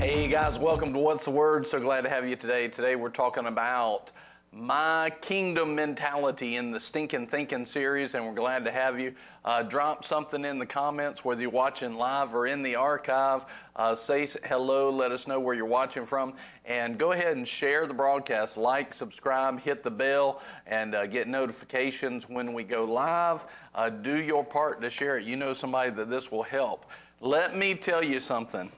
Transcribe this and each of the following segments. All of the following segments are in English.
Hey guys, welcome to What's the Word. So glad to have you today. Today we're talking about my kingdom mentality in the Stinking Thinking series, and we're glad to have you. Drop something in the comments, whether you're watching live or in the archive. Say hello, let us know where you're watching from, and go ahead and share the broadcast. Like, subscribe, hit the bell, and get notifications when we go live. Do your part to share it. You know somebody that this will help. Let me tell you something.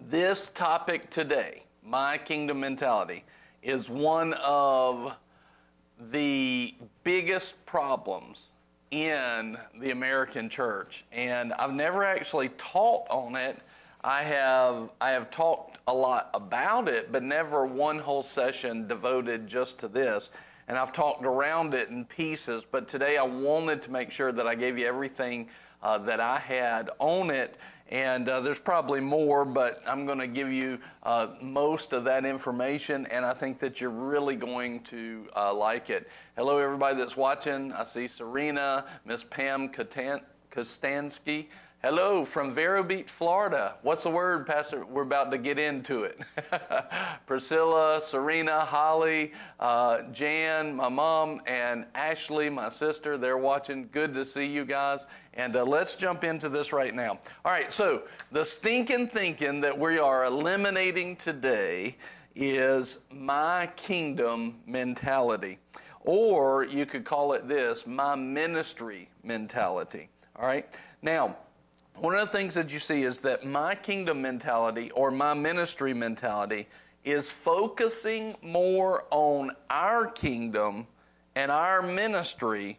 This topic today, my kingdom mentality, is one of the biggest problems in the American church. And I've never actually taught on it. I have talked a lot about it, but never one whole session devoted just to this. And I've talked around it in pieces, but today I wanted to make sure that I gave you everything that I had on it. And there's probably more, but I'm going to give you most of that information, and I think that you're really going to like it. Hello, everybody that's watching. I see Serena, Miss Pam Kostansky. Hello from Vero Beach, Florida. What's the word, Pastor? We're about to get into it. Priscilla, Serena, Holly, Jan, my mom, and Ashley, my sister. They're watching. Good to see you guys. And let's jump into this right now. All right, so the stinking thinking that we are eliminating today is my kingdom mentality. Or you could call it this, my ministry mentality. All right, now, one of the things that you see is that my kingdom mentality or my ministry mentality is focusing more on our kingdom and our ministry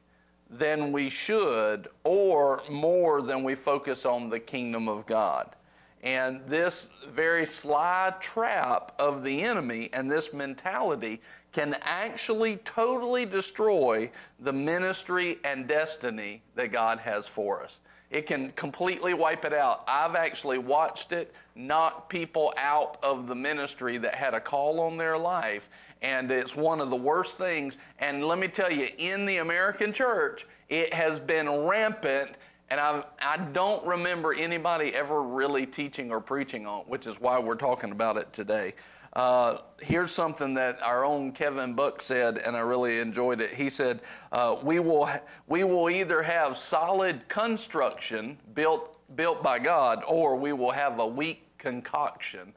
than we should, or more than we focus on the kingdom of God. And this very sly trap of the enemy and this mentality can actually totally destroy the ministry and destiny that God has for us. It can completely wipe it out. I've actually watched it knock people out of the ministry that had a call on their life, and it's one of the worst things. And let me tell you, in the American church, it has been rampant, and I don't remember anybody ever really teaching or preaching on it, which is why we're talking about it today. Here's something that our own Kevin Buck said, and I really enjoyed it. He said, we will either have solid construction built by God, or we will have a weak concoction.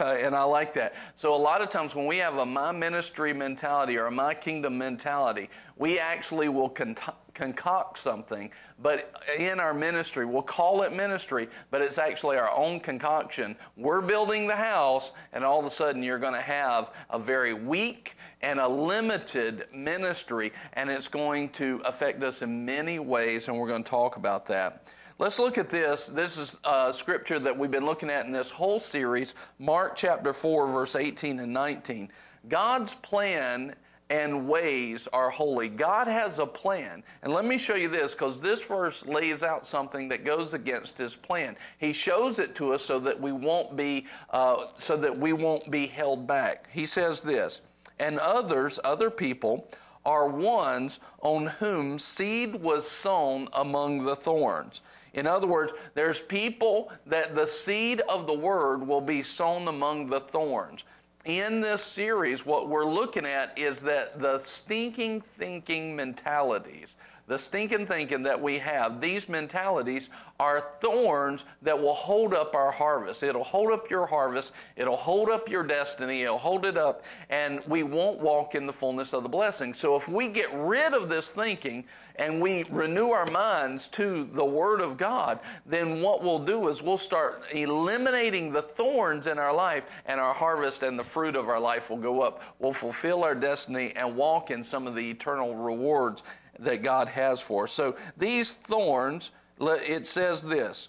And I like that. So a lot of times when we have a my ministry mentality or a my kingdom mentality, we actually will concoct something, but in our ministry, we'll call it ministry, but it's actually our own concoction. We're building the house, and all of a sudden you're going to have a very weak and a limited ministry, and it's going to affect us in many ways, and we're going to talk about that. Let's look at this. This is scripture that we've been looking at in this whole series, Mark chapter 4, verse 18 and 19. God's plan and ways are holy. God has a plan. And let me show you this, because this verse lays out something that goes against His plan. He shows it to us so that we won't be held back. He says this, and other people, are ones on whom seed was sown among the thorns. In other words, there's people that the seed of the word will be sown among the thorns. In this series, what we're looking at is that the stinking thinking mentalities, the stinking thinking that we have, these mentalities are thorns that will hold up our harvest. It'll hold up your harvest. It'll hold up your destiny. It'll hold it up, and we won't walk in the fullness of the blessing. So if we get rid of this thinking and we renew our minds to the Word of God, then what we'll do is we'll start eliminating the thorns in our life, and our harvest and the fruit of our life will go up. We'll fulfill our destiny and walk in some of the eternal rewards that God has for us. So these thorns, it says this,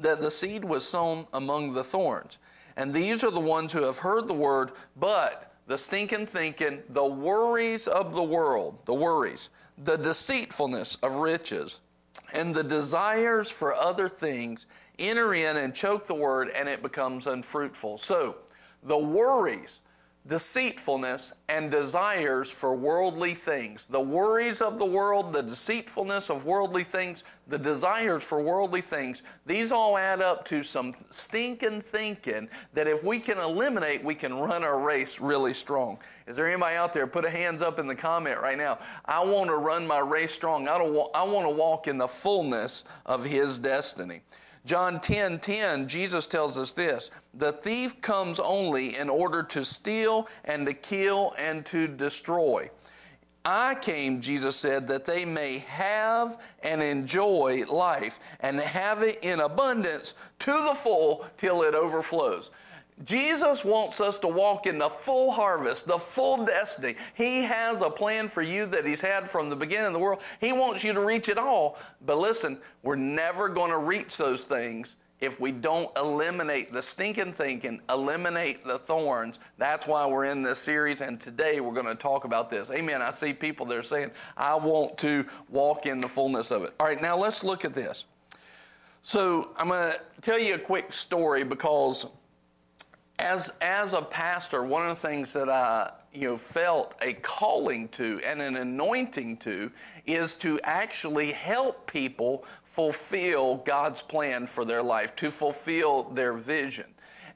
that the seed was sown among the thorns. And these are the ones who have heard the word, but the stinking thinking, the worries of the world, the deceitfulness of riches, and the desires for other things enter in and choke the word, and it becomes unfruitful. So the worries, deceitfulness, and desires for worldly things. The worries of the world, the deceitfulness of worldly things, the desires for worldly things, these all add up to some stinking thinking that if we can eliminate, we can run our race really strong. Is there anybody out there? Put a hands up in the comment right now. I want to run my race strong. I want to walk in the fullness of His destiny. John 10:10, Jesus tells us this, the thief comes only in order to steal and to kill and to destroy. I came, Jesus said, that they may have and enjoy life and have it in abundance to the full till it overflows. Jesus wants us to walk in the full harvest, the full destiny. He has a plan for you that He's had from the beginning of the world. He wants you to reach it all. But listen, we're never going to reach those things if we don't eliminate the stinking thinking, eliminate the thorns. That's why we're in this series, and today we're going to talk about this. Amen. I see people that are saying, I want to walk in the fullness of it. All right, now let's look at this. So I'm going to tell you a quick story because as a pastor, one of the things that I felt a calling to and an anointing to is to actually help people fulfill God's plan for their life, to fulfill their vision.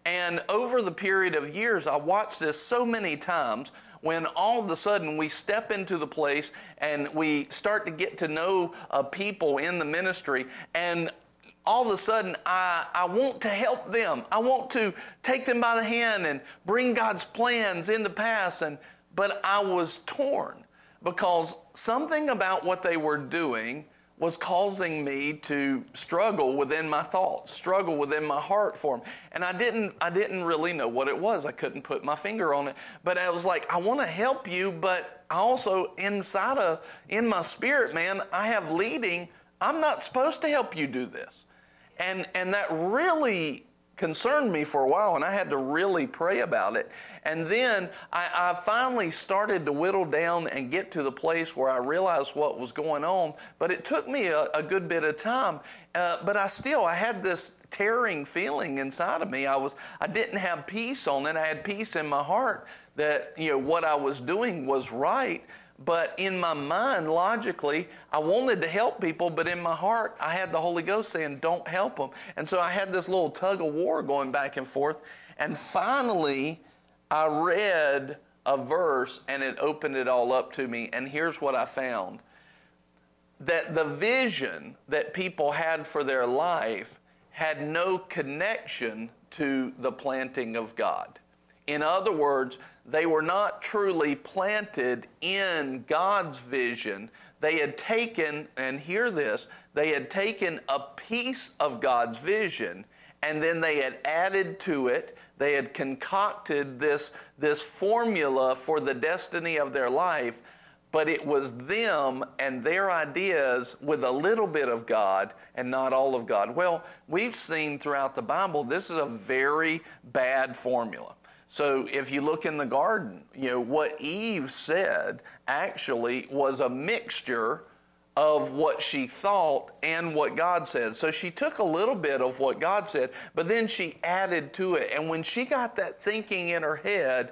And over the period of years, I watched this so many times when all of a sudden we step into the place and we start to get to know people in the ministry, and all of a sudden, I want to help them. I want to take them by the hand and bring God's plans into pass. But I was torn because something about what they were doing was causing me to struggle within my thoughts, struggle within my heart for them. And I didn't really know what it was. I couldn't put my finger on it. But I was like, I want to help you, but I also in my spirit, man, I have leading. I'm not supposed to help you do this. And that really concerned me for a while, and I had to really pray about it. And then I finally started to whittle down and get to the place where I realized what was going on, but it took me a good bit of time. But I had this tearing feeling inside of me. I didn't have peace on it. I had peace in my heart that what I was doing was right. But in my mind, logically, I wanted to help people, but in my heart, I had the Holy Ghost saying, don't help them. And so I had this little tug of war going back and forth. And finally, I read a verse, and it opened it all up to me. And here's what I found. That the vision that people had for their life had no connection to the planting of God. In other words, they were not truly planted in God's vision. They had taken, and hear this, they had taken a piece of God's vision, and then they had added to it, they had concocted this formula for the destiny of their life, but it was them and their ideas with a little bit of God and not all of God. Well, we've seen throughout the Bible, this is a very bad formula. So if you look in the garden, what Eve said actually was a mixture of what she thought and what God said. So she took a little bit of what God said, but then she added to it. And when she got that thinking in her head,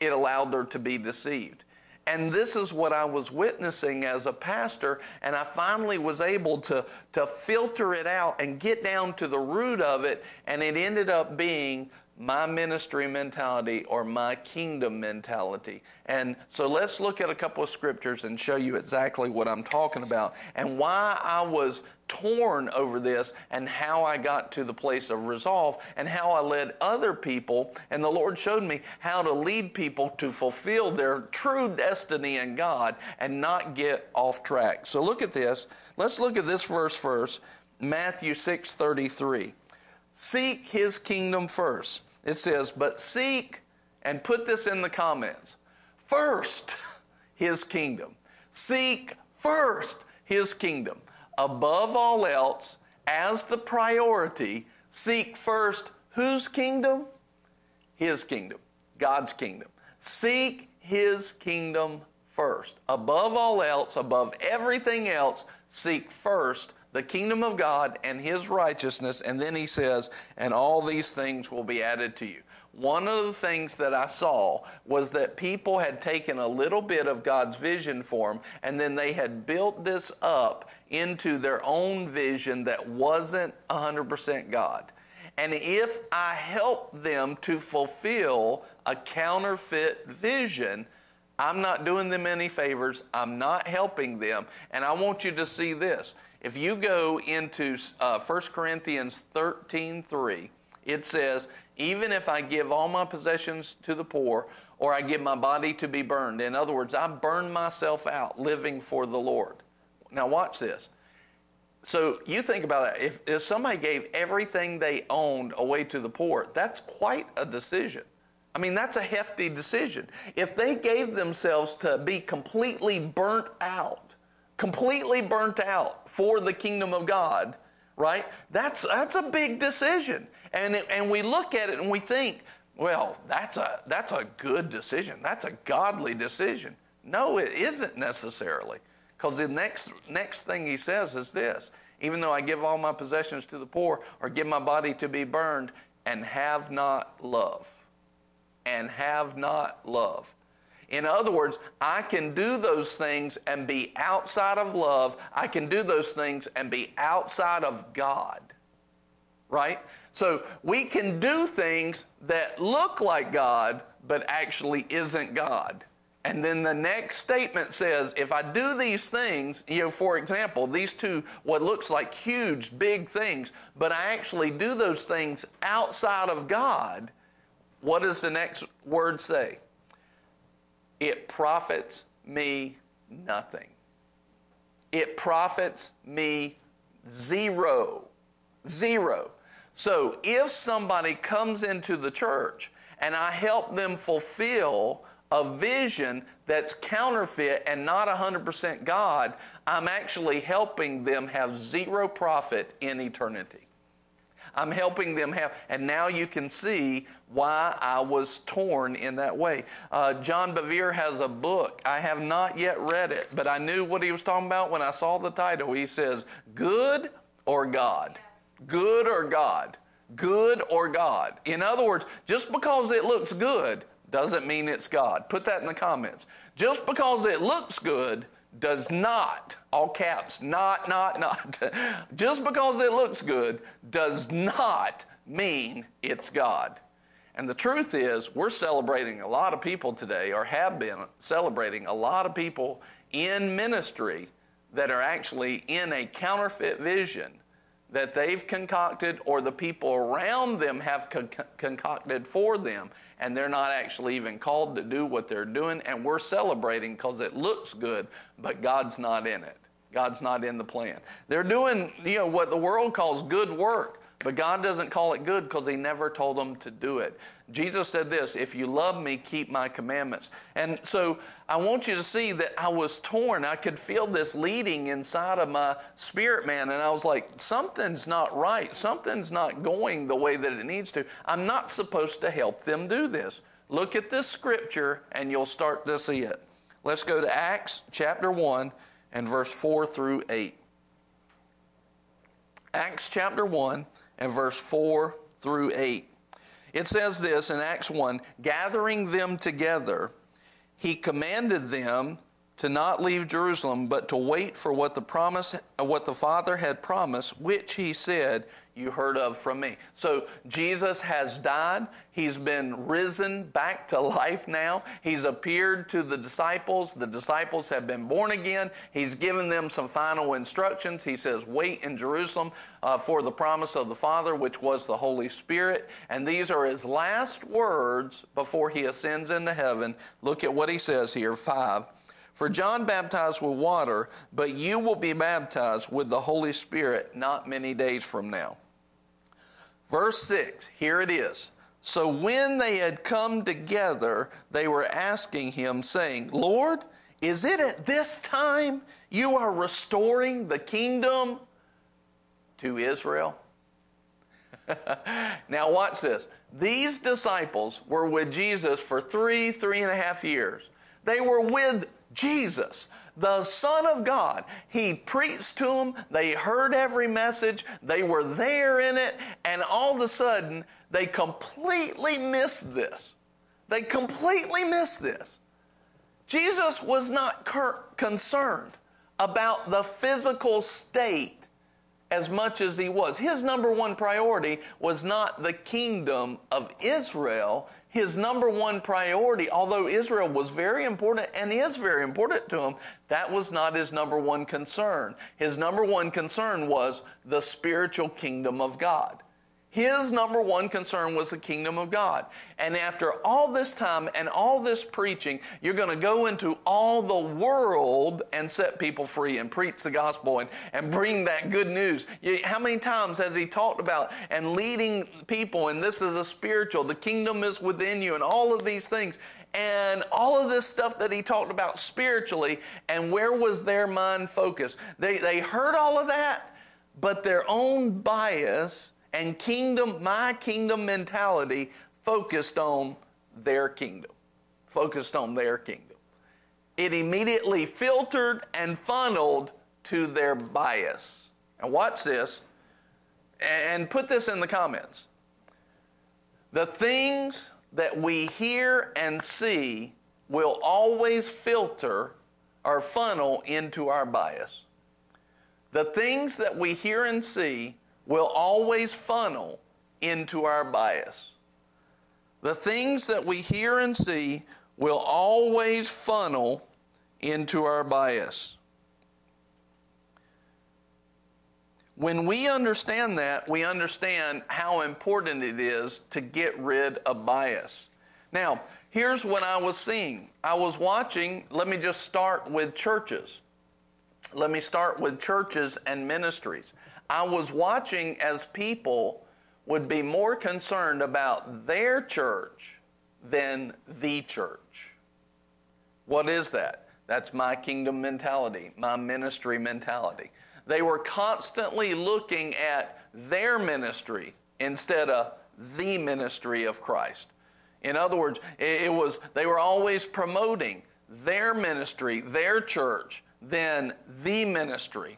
it allowed her to be deceived. And this is what I was witnessing as a pastor, and I finally was able to filter it out and get down to the root of it, and it ended up being my ministry mentality or my kingdom mentality. And so let's look at a couple of scriptures and show you exactly what I'm talking about and why I was torn over this and how I got to the place of resolve and how I led other people. And the Lord showed me how to lead people to fulfill their true destiny in God and not get off track. So look at this. Let's look at this verse first, Matthew 6:33. Seek His kingdom first. It says, but seek, and put this in the comments, first His kingdom. Seek first His kingdom. Above all else, as the priority, seek first whose kingdom? His kingdom, God's kingdom. Seek His kingdom first. Above all else, above everything else, seek first the kingdom of God and his righteousness. And then he says, and all these things will be added to you. One of the things that I saw was that people had taken a little bit of God's vision for them, and then they had built this up into their own vision that wasn't 100% God. And if I help them to fulfill a counterfeit vision, I'm not doing them any favors. I'm not helping them. And I want you to see this. If you go into 1 Corinthians 13:3, it says, even if I give all my possessions to the poor, or I give my body to be burned. In other words, I burn myself out living for the Lord. Now watch this. So you think about that. If somebody gave everything they owned away to the poor, that's quite a decision. I mean, that's a hefty decision. If they gave themselves to be completely burnt out for the kingdom of God, right? That's a big decision. And we look at it and we think, well, that's a good decision. That's a godly decision. No, it isn't necessarily. Because the next thing he says is this: even though I give all my possessions to the poor, or give my body to be burned, and have not love. In other words, I can do those things and be outside of love. I can do those things and be outside of God. Right? So we can do things that look like God, but actually isn't God. And then the next statement says, if I do these things, you know, for example, these two, what looks like huge, big things, but I actually do those things outside of God, what does the next word say? It profits me nothing. It profits me zero. Zero. So if somebody comes into the church and I help them fulfill a vision that's counterfeit and not 100% God, I'm actually helping them have zero profit in eternity. I'm helping them have, and now you can see why I was torn in that way. John Bevere has a book. I have not yet read it, but I knew what he was talking about when I saw the title. He says, good or God? Good or God? Good or God? In other words, just because it looks good doesn't mean it's God. Put that in the comments. Just because it looks good does not, all caps, not. Just because it looks good does not mean it's God. And the truth is, we're celebrating a lot of people today, or have been celebrating a lot of people in ministry that are actually in a counterfeit vision that they've concocted, or the people around them have concocted for them, and they're not actually even called to do what they're doing, and we're celebrating because it looks good, but God's not in it. God's not in the plan. They're doing, you know, what the world calls good work, but God doesn't call it good because he never told them to do it. Jesus said this, if you love me, keep my commandments. And so I want you to see that I was torn. I could feel this leading inside of my spirit, man. And I was like, something's not right. Something's not going the way that it needs to. I'm not supposed to help them do this. Look at this scripture and you'll start to see it. Let's go to Acts chapter 1 and verse 4 through 8. Acts chapter 1 and verse 4 through 8. It says this in Acts 1, gathering them together, he commanded them to not leave Jerusalem, but to wait for what the Father had promised, which he said, you heard of from me. So Jesus has died. He's been risen back to life now. He's appeared to the disciples. The disciples have been born again. He's given them some final instructions. He says, wait in Jerusalem for the promise of the Father, which was the Holy Spirit. And these are his last words before he ascends into heaven. Look at what he says here, 5. For John baptized with water, but you will be baptized with the Holy Spirit not many days from now. Verse 6, here it is. So when they had come together, they were asking him, saying, Lord, is it at this time you are restoring the kingdom to Israel? Now watch this. These disciples were with Jesus for three and a half years. They were with Jesus. the Son of God. He preached to them. They heard every message. They were there in it. And all of a sudden, they completely missed this. They completely missed this. Jesus was not concerned about the physical state as much as he was. His number one priority was not the kingdom of Israel. His number one priority, although Israel was very important and is very important to him, that was not his number one concern. His number one concern was the spiritual kingdom of God. His number one concern was the kingdom of God. And after all this time and all this preaching, you're going to go into all the world and set people free and preach the gospel and bring that good news. How many times has he talked about and leading people, and this is a spiritual, the kingdom is within you, and all of these things. And all of this stuff that he talked about spiritually, and where was their mind focused? They heard all of that, but their own bias and my kingdom mentality focused on their kingdom, focused on their kingdom. It immediately filtered and funneled to their bias. And watch this, and put this in the comments. The things that we hear and see will always filter or funnel into our bias. The things that we hear and see will always funnel into our bias. The things that we hear and see will always funnel into our bias. When we understand that, we understand how important it is to get rid of bias. Now, here's what I was seeing. I was watching, let me just start with churches. Let me start with churches and ministries. I was watching as people would be more concerned about their church than the church. What is that? That's my kingdom mentality, my ministry mentality. They were constantly looking at their ministry instead of the ministry of Christ. In other words, they were always promoting their ministry, their church, than the ministry.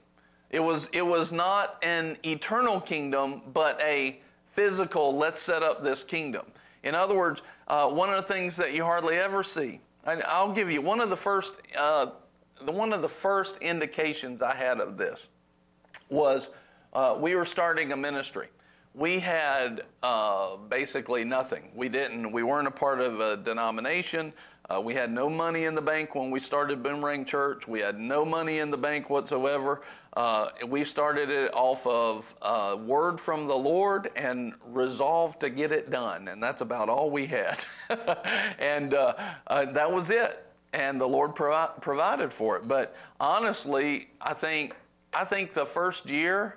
It was not an eternal kingdom, but a physical, let's set up this kingdom. In other words, one of the things that you hardly ever see, and I'll give you one of the first indications I had of this was we were starting a ministry. We had basically nothing. We weren't a part of a denomination. We had no money in the bank when we started Boomerang Church. We had no money in the bank whatsoever. We started it off of a word from the Lord and resolved to get it done. And that's about all we had. And that was it. And the Lord provided for it. But honestly, I think the first year,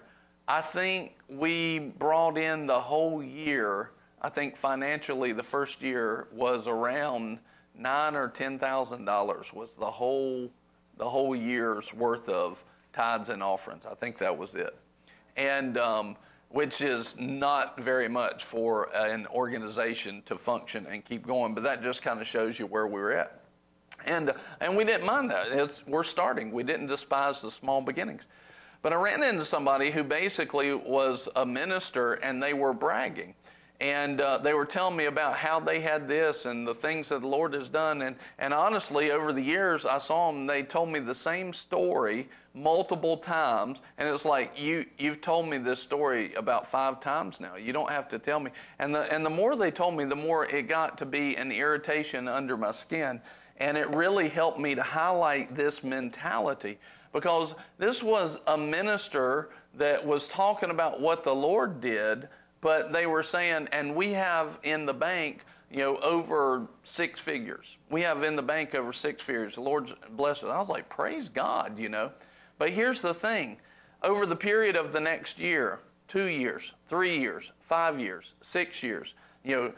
we brought in the whole year. I think financially the first year was around $9,000 or $10,000 was the whole year's worth of tithes and offerings. I think that was it, and which is not very much for an organization to function and keep going. But that just kind of shows you where we were at, and we didn't mind that. We're starting. We didn't despise the small beginnings. But I ran into somebody who basically was a minister, and they were bragging. And they were telling me about how they had this and the things that the Lord has done. And honestly, over the years, I saw them, they told me the same story multiple times. And it's like, you've told me this story about 5 times now. You don't have to tell me. And the more they told me, the more it got to be an irritation under my skin. And it really helped me to highlight this mentality, because this was a minister that was talking about what the Lord did. But they were saying, and we have in the bank, over 6 figures. We have in the bank over 6 figures. The Lord bless us. I was like, praise God, But here's the thing. Over the period of the next year, 2 years, 3 years, 5 years, 6 years, it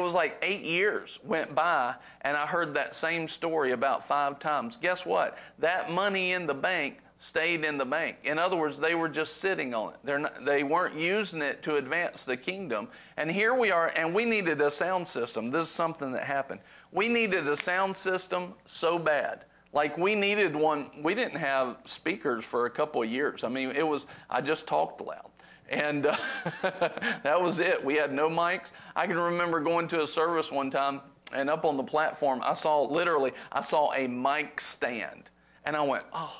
was like 8 years went by, and I heard that same story about 5 times. Guess what? That money in the bank stayed in the bank. In other words, they were just sitting on it. They weren't using it to advance the kingdom. And here we are, and we needed a sound system. This is something that happened. We needed a sound system so bad. Like, we needed one. We didn't have speakers for a couple of years. I mean, it was, I just talked loud. And that was it. We had no mics. I can remember going to a service one time, and up on the platform, I saw a mic stand. And I went, oh,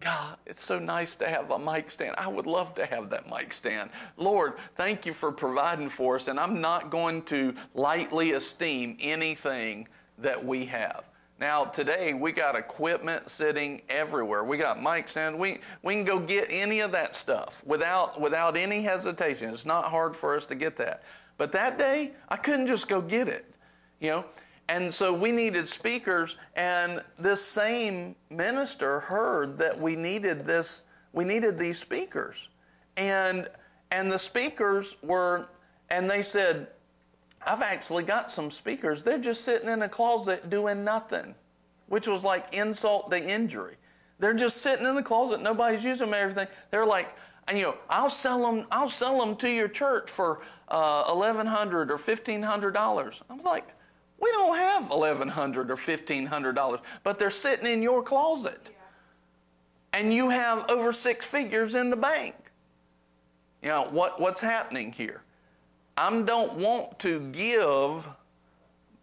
God, it's so nice to have a mic stand. I would love to have that mic stand. Lord, thank you for providing for us. And I'm not going to lightly esteem anything that we have. Now, today, we got equipment sitting everywhere. We got mic stands. We can go get any of that stuff without any hesitation. It's not hard for us to get that. But that day, I couldn't just go get it, you know. And so we needed speakers, and this same minister heard that we needed these speakers. And the speakers were, and they said, I've actually got some speakers. They're just sitting in a closet doing nothing, which was like insult to injury. They're just sitting in the closet. Nobody's using them and everything. They're like, you know, I'll sell them to your church for $1,100 or $1,500. I was like, we don't have $1,100 or $1,500, but they're sitting in your closet. Yeah. And you have over six figures in the bank. You know, what's happening here? I don't want to give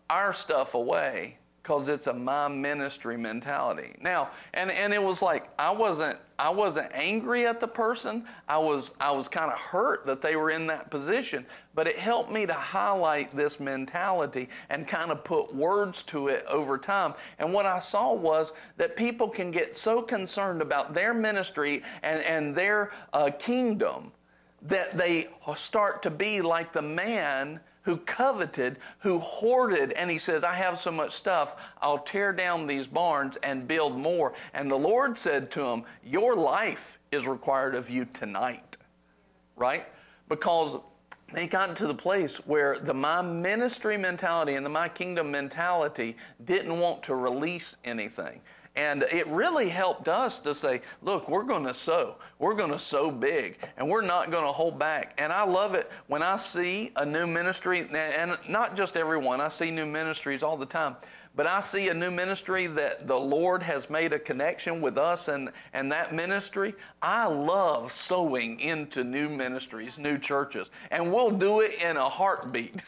our stuff away because it's a my ministry mentality. Now, and it was like I wasn't angry at the person. I was kind of hurt that they were in that position, but it helped me to highlight this mentality and kind of put words to it over time. And what I saw was that people can get so concerned about their ministry and their kingdom that they start to be like the man who coveted, who hoarded, and he says, I have so much stuff, I'll tear down these barns and build more. And the Lord said to him, your life is required of you tonight, right? Because they got to the place where the my ministry mentality and the my kingdom mentality didn't want to release anything. And it really helped us to say, look, we're going to sow. We're going to sow big, and we're not going to hold back. And I love it when I see a new ministry, and not just everyone. I see new ministries all the time. But I see a new ministry that the Lord has made a connection with us and that ministry. I love sowing into new ministries, new churches. And we'll do it in a heartbeat.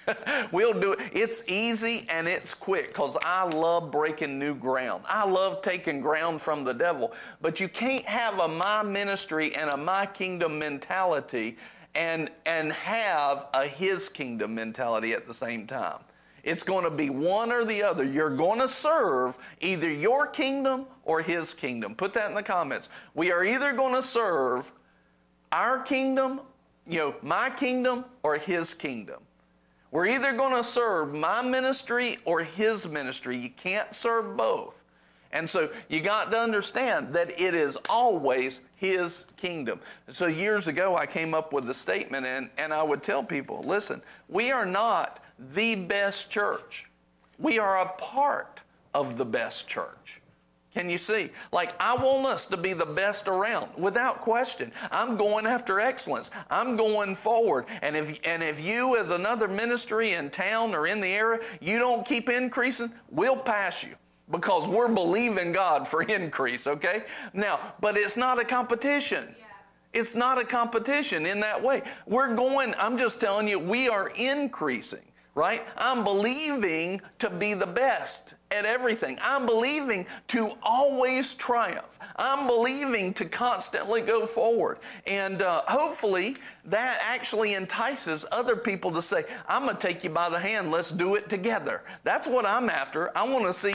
We'll do it. It's easy and it's quick because I love breaking new ground. I love taking ground from the devil. But you can't have a my ministry and a my kingdom mentality and have a his kingdom mentality at the same time. It's going to be one or the other. You're going to serve either your kingdom or his kingdom. Put that in the comments. We are either going to serve our kingdom, you know, my kingdom or his kingdom. We're either going to serve my ministry or his ministry. You can't serve both. And so you got to understand that it is always his kingdom. So years ago, I came up with a statement and I would tell people, listen, we are not the best church. We are a part of the best church. Can you see? Like, I want us to be the best around, without question. I'm going after excellence. I'm going forward. And if you as another ministry in town or in the area, you don't keep increasing, we'll pass you because we're believing God for increase, okay? Now, but it's not a competition. Yeah. It's not a competition in that way. We're going, I'm just telling you, we are increasing. Right? I'm believing to be the best at everything. I'm believing to always triumph. I'm believing to constantly go forward. And hopefully that actually entices other people to say, I'm going to take you by the hand. Let's do it together. That's what I'm after. I want to see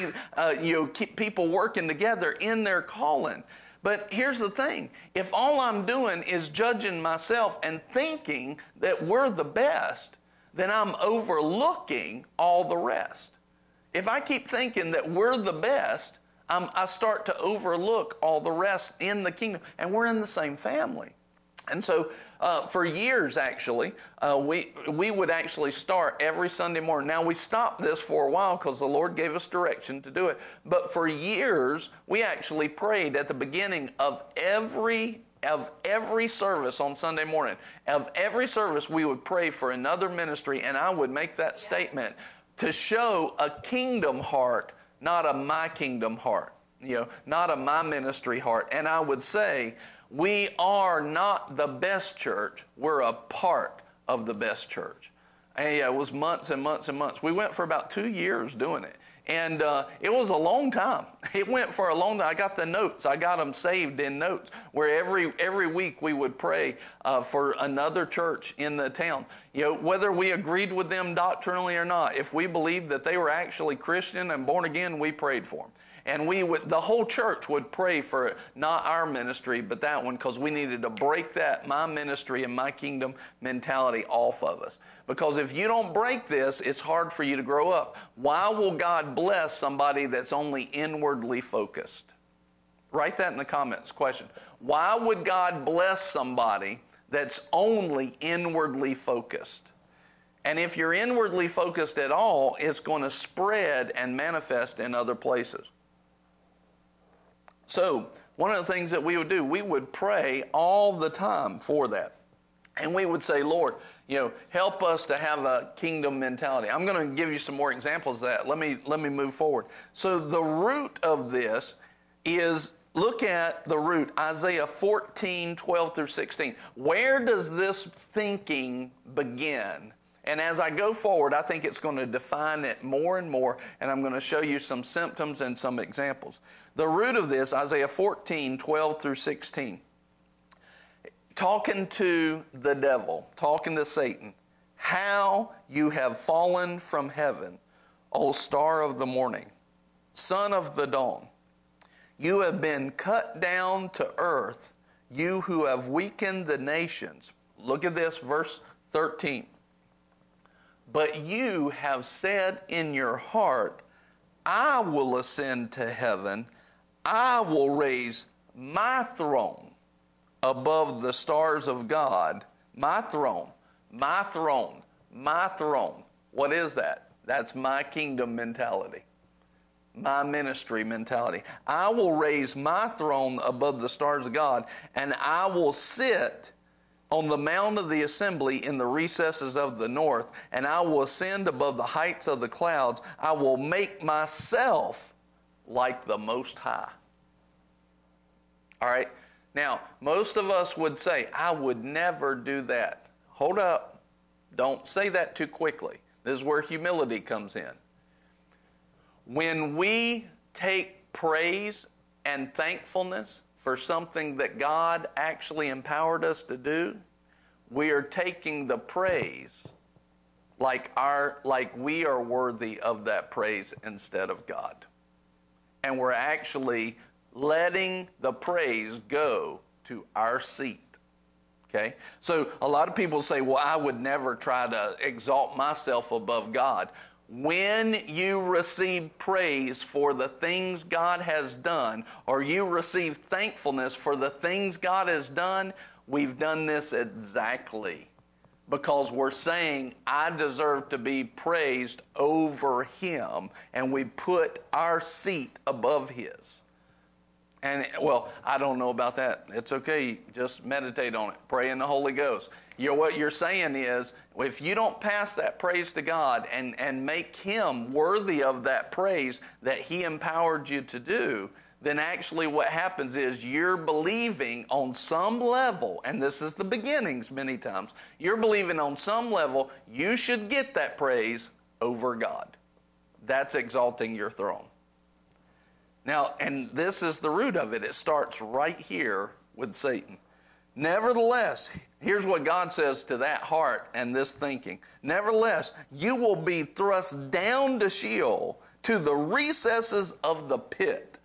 keep people working together in their calling. But here's the thing. If all I'm doing is judging myself and thinking that we're the best, then I'm overlooking all the rest. If I keep thinking that we're the best, I start to overlook all the rest in the kingdom. And we're in the same family. And so for years, actually, we would actually start every Sunday morning. Now, we stopped this for a while because the Lord gave us direction to do it. But for years, we actually prayed at the beginning of every service on Sunday morning. Of every service, we would pray for another ministry, and I would make that statement to show a kingdom heart, not a my kingdom heart. not a my ministry heart. And I would say we are not the best church. We're a part of the best church. And it was months and months and months. We went for about 2 years doing it. And it was a long time. It went for a long time. I got the notes. I got them saved in notes where every week we would pray for another church in the town. Whether we agreed with them doctrinally or not, if we believed that they were actually Christian and born again, we prayed for them. And the whole church would pray for not our ministry, but that one, because we needed to break that my ministry and my kingdom mentality off of us. Because if you don't break this, it's hard for you to grow up. Why will God bless somebody that's only inwardly focused? Write that in the comments, question. Why would God bless somebody that's only inwardly focused? And if you're inwardly focused at all, it's going to spread and manifest in other places. So one of the things that we would do, we would pray all the time for that. And we would say, Lord, help us to have a kingdom mentality. I'm going to give you some more examples of that. Let me move forward. So the root of this is, look at the root, Isaiah 14, 12 through 16. Where does this thinking begin? And as I go forward, I think it's going to define it more and more, and I'm going to show you some symptoms and some examples. The root of this, Isaiah 14, 12 through 16. Talking to the devil, talking to Satan. How you have fallen from heaven, O star of the morning, son of the dawn. You have been cut down to earth, you who have weakened the nations. Look at this, verse 13. But you have said in your heart, I will ascend to heaven. I will raise my throne above the stars of God. My throne, my throne, my throne. What is that? That's my kingdom mentality, my ministry mentality. I will raise my throne above the stars of God, and I will sit on the mount of the assembly in the recesses of the north, and I will ascend above the heights of the clouds. I will make myself like the Most High. All right. Now, most of us would say, I would never do that. Hold up. Don't say that too quickly. This is where humility comes in. When we take praise and thankfulness for something that God actually empowered us to do, we are taking the praise like we are worthy of that praise instead of God. And we're actually letting the praise go to our seat. Okay? So a lot of people say, well, I would never try to exalt myself above God. When you receive praise for the things God has done, or you receive thankfulness for the things God has done, we've done this exactly because we're saying, I deserve to be praised over Him, and we put our seat above His. And, well, I don't know about that. It's okay. Just meditate on it. Pray in the Holy Ghost. What you're saying is, if you don't pass that praise to God and make Him worthy of that praise that He empowered you to do, then actually what happens is you're believing on some level, and this is the beginnings many times, you're believing on some level you should get that praise over God. That's exalting your throne. Now, and this is the root of it. It starts right here with Satan. Nevertheless, here's what God says to that heart and this thinking. Nevertheless, you will be thrust down to Sheol, to the recesses of the pit.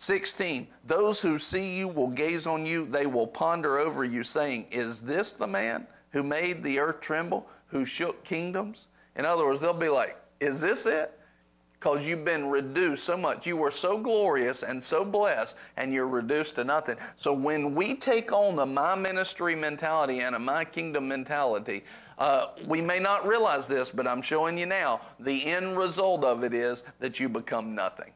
16, those who see you will gaze on you. They will ponder over you, saying, is this the man who made the earth tremble, who shook kingdoms? In other words, they'll be like, is this it? Because you've been reduced so much. You were so glorious and so blessed, and you're reduced to nothing. So when we take on the my ministry mentality and a my kingdom mentality, we may not realize this, but I'm showing you now, the end result of it is that you become nothing.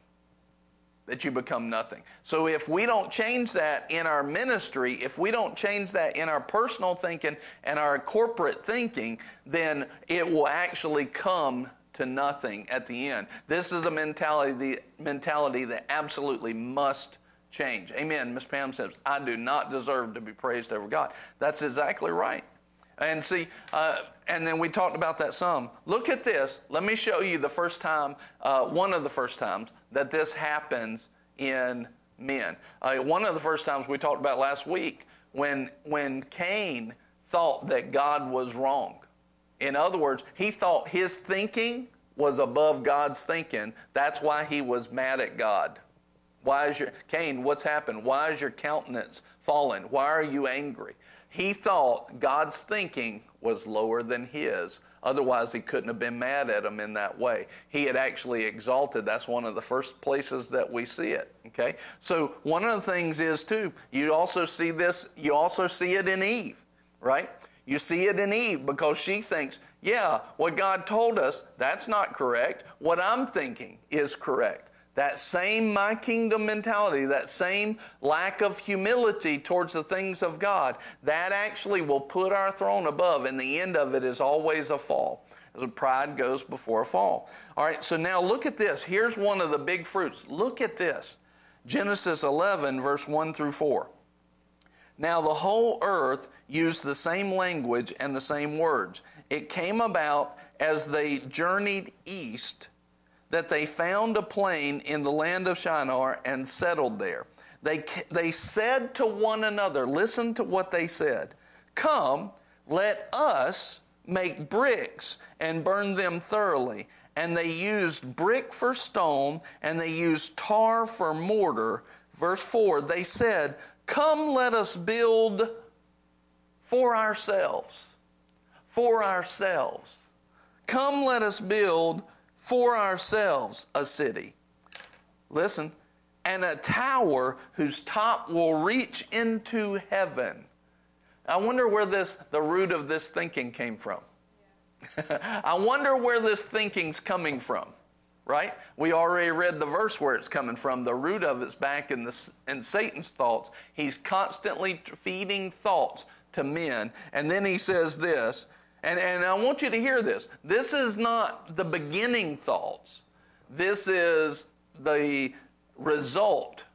That you become nothing. So if we don't change that in our ministry, if we don't change that in our personal thinking and our corporate thinking, then it will actually come to nothing at the end. This is the mentality that absolutely must change. Amen. Miss Pam says, I do not deserve to be praised over God. That's exactly right. And see, and then we talked about that some. Look at this. Let me show you the first time, one of the first times that this happens in men. One of the first times we talked about last week when Cain thought that God was wrong. In other words, he thought his thinking was above God's thinking. That's why he was mad at God. Why is your, Cain, what's happened? Why is your countenance fallen? Why are you angry? He thought God's thinking was lower than his. Otherwise, he couldn't have been mad at him in that way. He had actually exalted. That's one of the first places that we see it. Okay? So one of the things is, too, you also see this, you also see it in Eve, right? You see it in Eve because she thinks, yeah, what God told us, that's not correct. What I'm thinking is correct. That same my kingdom mentality, that same lack of humility towards the things of God, that actually will put our throne above, and the end of it is always a fall. Pride goes before a fall. All right, so now look at this. Here's one of the big fruits. Look at this. Genesis 11, verse 1 through 4. Now the whole earth used the same language and the same words. It came about as they journeyed east that they found a plain in the land of Shinar and settled there. They said to one another, listen to what they said, come, let us make bricks and burn them thoroughly. And they used brick for stone, and they used tar for mortar. Verse 4, they said, come, let us build for ourselves. Come, let us build for ourselves a city. Listen, and a tower whose top will reach into heaven. I wonder where the root of this thinking came from. Yeah. I wonder where this thinking's coming from, right? We already read the verse where it's coming from. The root of it's back in Satan's thoughts. He's constantly feeding thoughts to men. And then he says this, And I want you to hear this. This is not the beginning thoughts. This is the result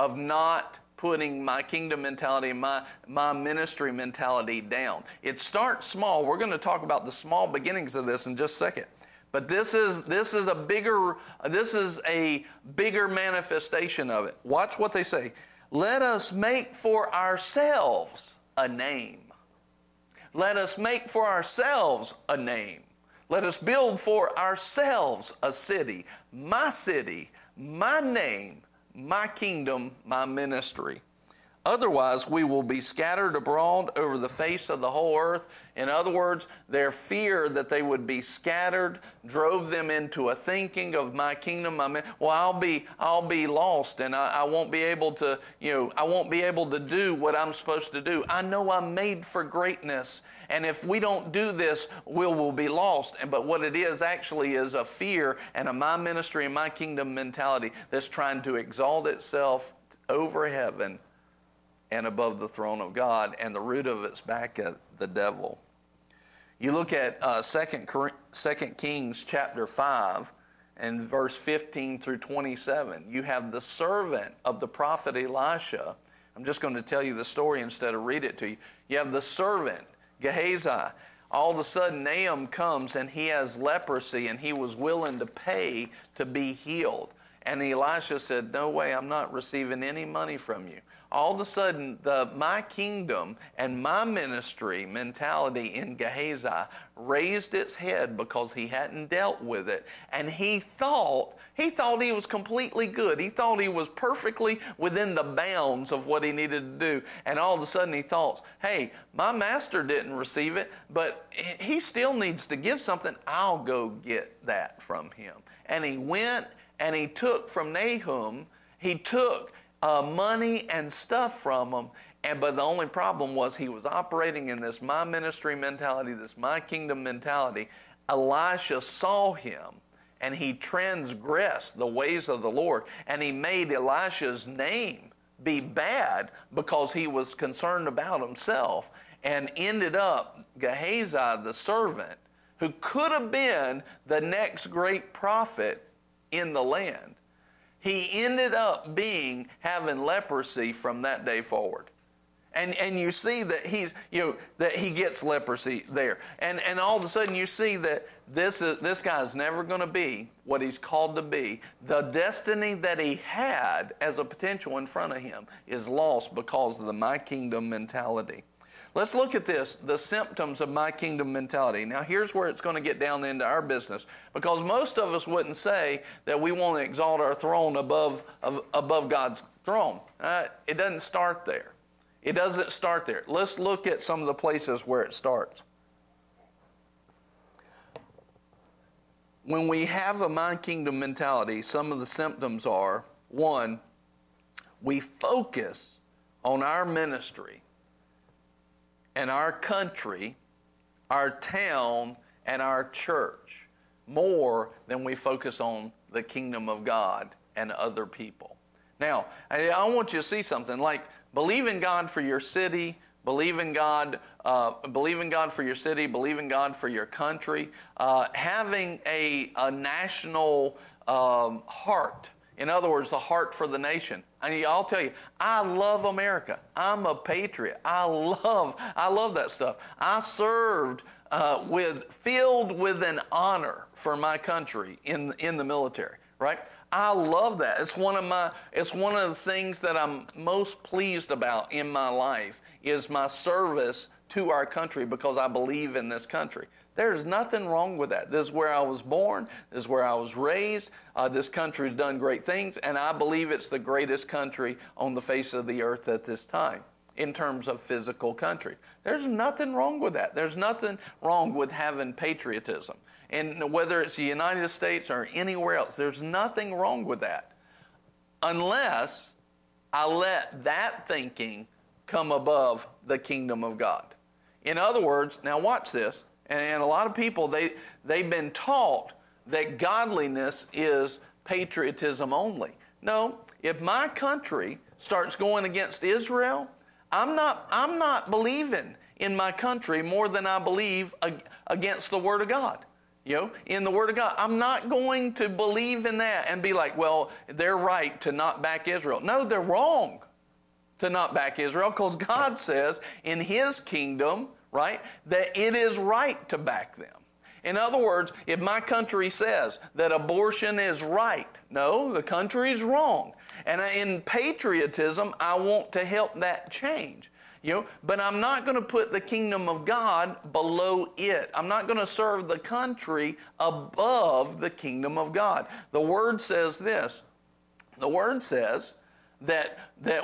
of not putting my kingdom mentality, my ministry mentality down. It starts small. We're going to talk about the small beginnings of this in just a second. But this is a bigger manifestation of it. Watch what they say. Let us make for ourselves a name. Let us make for ourselves a name. Let us build for ourselves a city, my name, my kingdom, my ministry. Otherwise, we will be scattered abroad over the face of the whole earth. In other words, their fear that they would be scattered drove them into a thinking of my kingdom. I'll be lost, and I won't be able to, I won't be able to do what I'm supposed to do. I know I'm made for greatness, and if we don't do this, we'll be lost. But what it is actually is a fear and a my ministry and my kingdom mentality that's trying to exalt itself over heaven and above the throne of God, and the root of it's back at the devil. You look at 2 Kings chapter 5 and verse 15 through 27. You have the servant of the prophet Elisha. I'm just going to tell you the story instead of read it to you. You have the servant, Gehazi. All of a sudden, Naaman comes, and he has leprosy, and he was willing to pay to be healed. And Elisha said, no way, I'm not receiving any money from you. All of a sudden, my kingdom and my ministry mentality in Gehazi raised its head because he hadn't dealt with it. And he thought he was completely good. He thought he was perfectly within the bounds of what he needed to do. And all of a sudden he thought, hey, my master didn't receive it, but he still needs to give something. I'll go get that from him. And he went and he took from Nahum, he took money and stuff from him, but the only problem was he was operating in this my ministry mentality, this my kingdom mentality. Elisha saw him, and he transgressed the ways of the Lord, and he made Elisha's name be bad because he was concerned about himself, and ended up Gehazi the servant, who could have been the next great prophet in the land. He ended up having leprosy from that day forward. And you see that he gets leprosy there. And all of a sudden you see that this guy is never going to be what he's called to be. The destiny that he had as a potential in front of him is lost because of the my kingdom mentality. Let's look at this, the symptoms of my kingdom mentality. Now here's where it's going to get down into our business, because most of us wouldn't say that we want to exalt our throne above God's throne. It doesn't start there. It doesn't start there. Let's look at some of the places where it starts. When we have a my kingdom mentality, some of the symptoms are, one, we focus on our ministry and our country, our town, and our church more than we focus on the kingdom of God and other people. Now, I want you to see something like, believe in God for your city. Believe in God for your city. Believe in God for your country. Having a national heart. In other words, the heart for the nation. And I'll tell you, I love America. I'm a patriot. I love that stuff. I served filled with an honor for my country in the military. Right? I love that. It's one of the things that I'm most pleased about in my life is my service to our country, because I believe in this country. There's nothing wrong with that. This is where I was born. This is where I was raised. This country's done great things, and I believe it's the greatest country on the face of the earth at this time in terms of physical country. There's nothing wrong with that. There's nothing wrong with having patriotism. And whether it's the United States or anywhere else, there's nothing wrong with that, unless I let that thinking come above the kingdom of God. In other words, now watch this, and a lot of people, they've been taught that godliness is patriotism only. No, if my country starts going against Israel, I'm not believing in my country more than I believe against the Word of God. In the Word of God, I'm not going to believe in that and be like, well, they're right to not back Israel. No, they're wrong to not back Israel, because God says in His kingdom, right, that it is right to back them. In other words, if my country says that abortion is right, no, the country's wrong. And in patriotism, I want to help that change. But I'm not going to put the kingdom of God below it. I'm not going to serve the country above the kingdom of God. The Word says this. The Word says that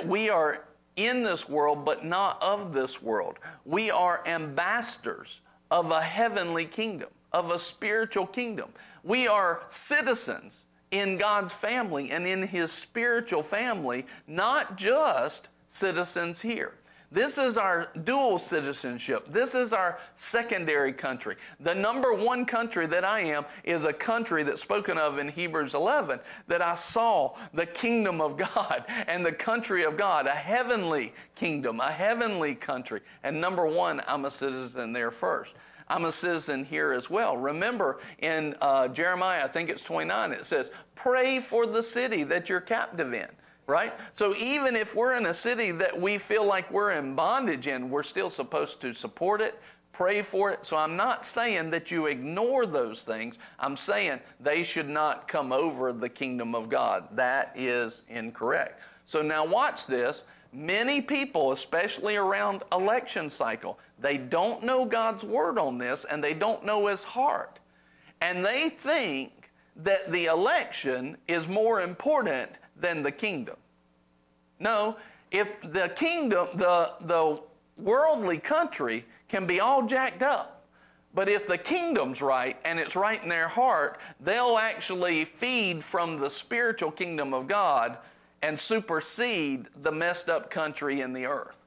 we are in this world, but not of this world. We are ambassadors of a heavenly kingdom, of a spiritual kingdom. We are citizens in God's family and in His spiritual family, not just citizens here. This is our dual citizenship. This is our secondary country. The number one country that I am is a country that's spoken of in Hebrews 11, that I saw the kingdom of God and the country of God, a heavenly kingdom, a heavenly country. And number one, I'm a citizen there first. I'm a citizen here as well. Remember in Jeremiah, I think it's 29, it says, pray for the city that you're captive in. Right? So even if we're in a city that we feel like we're in bondage in, we're still supposed to support it, pray for it. So I'm not saying that you ignore those things. I'm saying they should not come over the kingdom of God. That is incorrect. So now watch this. Many people, especially around election cycle, they don't know God's word on this, and they don't know His heart. And they think that the election is more important than the kingdom. No, if the kingdom, the worldly country can be all jacked up, but if the kingdom's right and it's right in their heart, they'll actually feed from the spiritual kingdom of God and supersede the messed up country in the earth.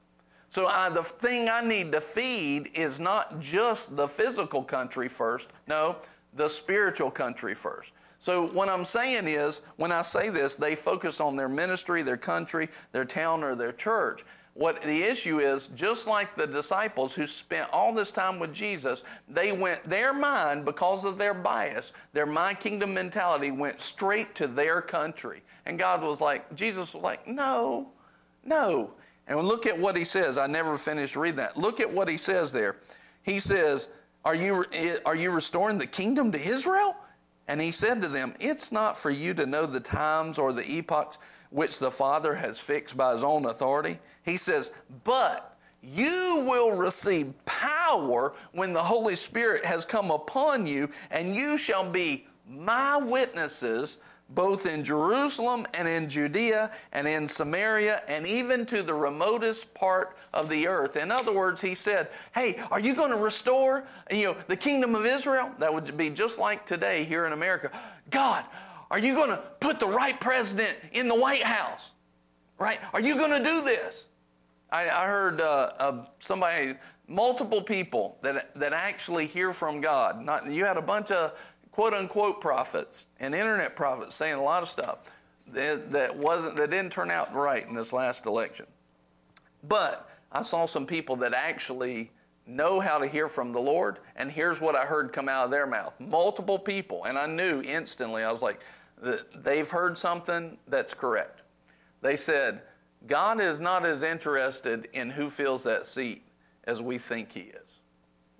So the thing I need to feed is not just the physical country first, no, the spiritual country first. So what I'm saying is, when I say this, they focus on their ministry, their country, their town, or their church. What the issue is, just like the disciples who spent all this time with Jesus, they went, their mind, because of their bias, their my kingdom mentality went straight to their country. And God was like, Jesus was like, no, no. And look at what he says. I never finished reading that. Look at what he says there. He says, are you restoring the kingdom to Israel? And he said to them, it's not for you to know the times or the epochs which the Father has fixed by his own authority. He says, but you will receive power when the Holy Spirit has come upon you, and you shall be my witnesses both in Jerusalem and in Judea and in Samaria and even to the remotest part of the earth. In other words, he said, hey, are you going to restore, the kingdom of Israel? That would be just like today here in America. God, are you going to put the right president in the White House? Right? Are you going to do this? I heard somebody, multiple people that actually hear from God. You had a bunch of quote-unquote prophets and internet prophets saying a lot of stuff that didn't turn out right in this last election. But I saw some people that actually know how to hear from the Lord, and here's what I heard come out of their mouth. Multiple people, and I knew instantly, I was like, they've heard something that's correct. They said, God is not as interested in who fills that seat as we think he is.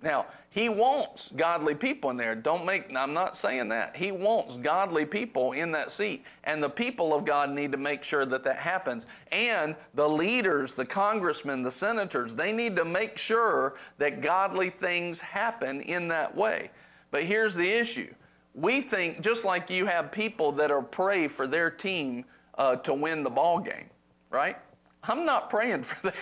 Now, he wants godly people in there. I'm not saying that. He wants godly people in that seat. And the people of God need to make sure that happens. And the leaders, the congressmen, the senators, they need to make sure that godly things happen in that way. But here's the issue. We think, just like you have people that are praying for their team to win the ball game, right? I'm not praying for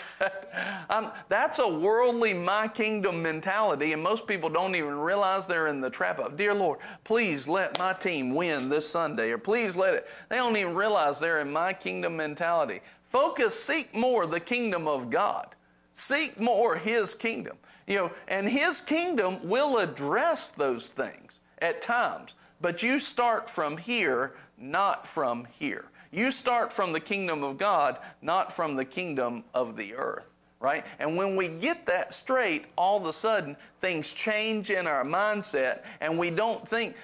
that. That's a worldly my kingdom mentality, and most people don't even realize they're in the trap of, dear Lord, please let my team win this Sunday, or please let it. They don't even realize they're in my kingdom mentality. Seek more the kingdom of God. Seek more his kingdom. And his kingdom will address those things at times, but you start from here, not from here. You start from the kingdom of God, not from the kingdom of the earth, right? And when we get that straight, all of a sudden, things change in our mindset, and we don't think,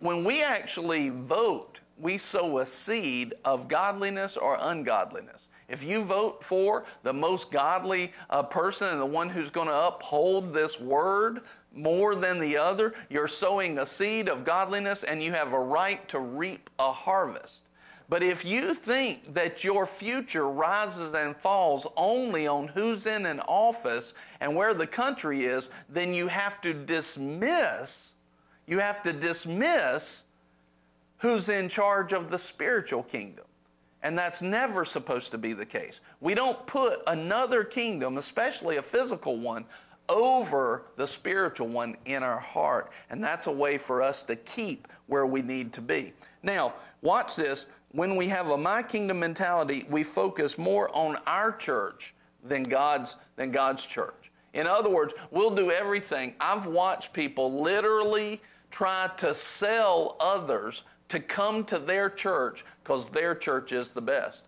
when we actually vote, we sow a seed of godliness or ungodliness. If you vote for the most godly person and the one who's going to uphold this word more than the other, you're sowing a seed of godliness, and you have a right to reap a harvest. But if you think that your future rises and falls only on who's in an office and where the country is, then you have to dismiss who's in charge of the spiritual kingdom. And that's never supposed to be the case. We don't put another kingdom, especially a physical one, over the spiritual one in our heart. And that's a way for us to keep where we need to be. Now, watch this. When we have a my kingdom mentality, we focus more on our church than God's church. In other words, we'll do everything. I've watched people literally try to sell others to come to their church because their church is the best.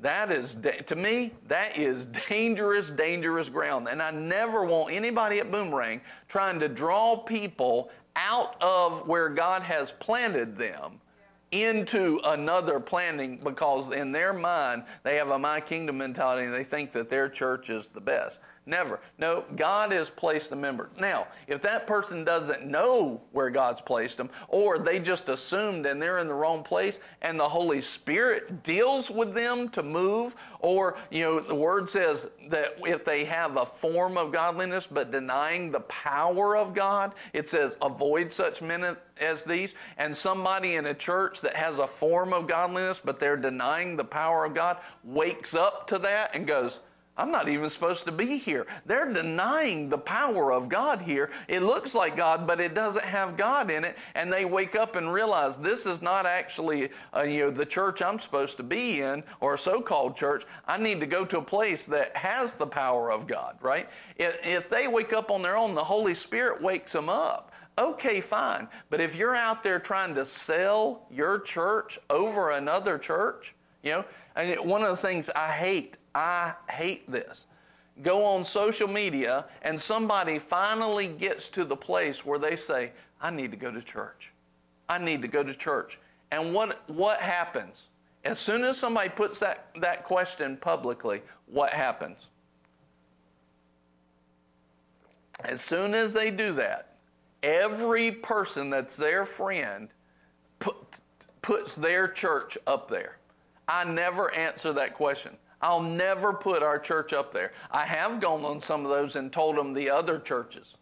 That is, to me, that is dangerous, dangerous ground. And I never want anybody at Boomerang trying to draw people out of where God has planted them into another planning, because in their mind they have a my kingdom mentality and they think that their church is the best. Never. No, God has placed the member. Now, if that person doesn't know where God's placed them, or they just assumed and they're in the wrong place and the Holy Spirit deals with them to move, or, the Word says that if they have a form of godliness but denying the power of God, it says avoid such men as these. And somebody in a church that has a form of godliness but they're denying the power of God wakes up to that and goes, I'm not even supposed to be here. They're denying the power of God here. It looks like God, but it doesn't have God in it. And they wake up and realize this is not actually the church I'm supposed to be in, or a so-called church. I need to go to a place that has the power of God, right? If they wake up on their own, the Holy Spirit wakes them up. Okay, fine. But if you're out there trying to sell your church over another church, You know, and one of the things I hate this. Go on social media and somebody finally gets to the place where they say, I need to go to church. I need to go to church. And what happens? As soon as somebody puts that question publicly, what happens? As soon as they do that, every person that's their friend puts their church up there. I never answer that question. I'll never put our church up there. I have gone on some of those and told them the other churches.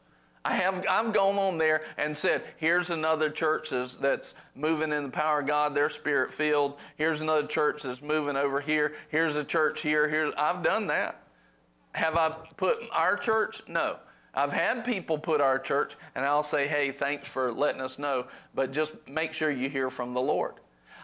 I've gone on there and said, here's another church that's moving in the power of God, they're spirit-filled. Here's another church that's moving over here. Here's a church here. I've done that. Have I put our church? No. I've had people put our church, and I'll say, hey, thanks for letting us know, but just make sure you hear from the Lord.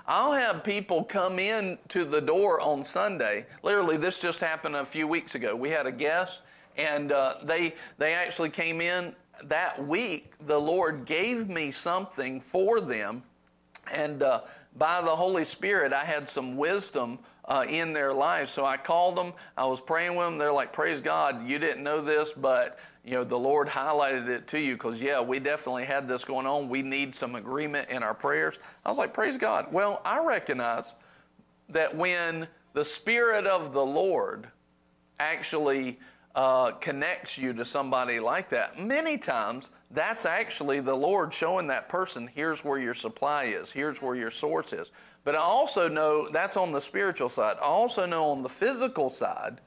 I'll have people come in to the door on Sunday. Literally, this just happened a few weeks ago. We had a guest, and they actually came in. That week, the Lord gave me something for them, and by the Holy Spirit, I had some wisdom in their lives. So I called them. I was praying with them. They're like, praise God, you didn't know this, but you know, the Lord highlighted it to you because, yeah, we definitely had this going on. We need some agreement in our prayers. I was like, praise God. Well, I recognize that when the Spirit of the Lord actually connects you to somebody like that, many times that's actually the Lord showing that person, here's where your supply is, here's where your source is. But I also know that's on the spiritual side. I also know on the physical side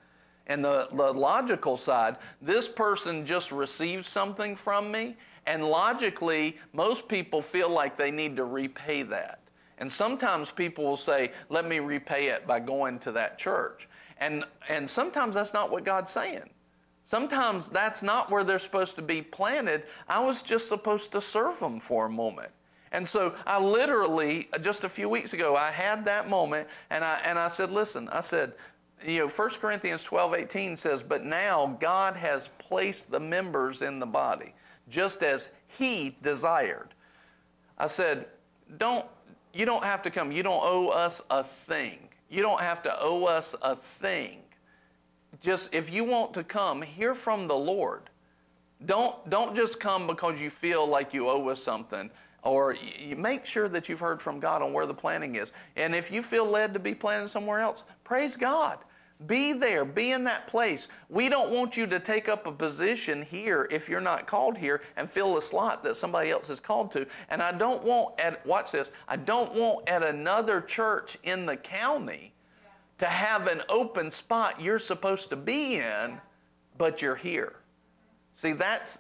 and the logical side, this person just received something from me, and logically, most people feel like they need to repay that. And sometimes people will say, let me repay it by going to that church. And sometimes that's not what God's saying. Sometimes that's not where they're supposed to be planted. I was just supposed to serve them for a moment. And so I literally, just a few weeks ago, I had that moment, and I said, listen, I said, you know, 1 Corinthians 12:18 says, but now God has placed the members in the body, just as He desired. I said, you don't have to come. You don't owe us a thing. You don't have to owe us a thing. Just if you want to come, hear from the Lord. Don't just come because you feel like you owe us something. Or you make sure that you've heard from God on where the planting is. And if you feel led to be planted somewhere else, praise God. Be there. Be in that place. We don't want you to take up a position here if you're not called here and fill a slot that somebody else is called to. And I don't want, watch this, I don't want at another church in the county to have an open spot you're supposed to be in, but you're here. See, that's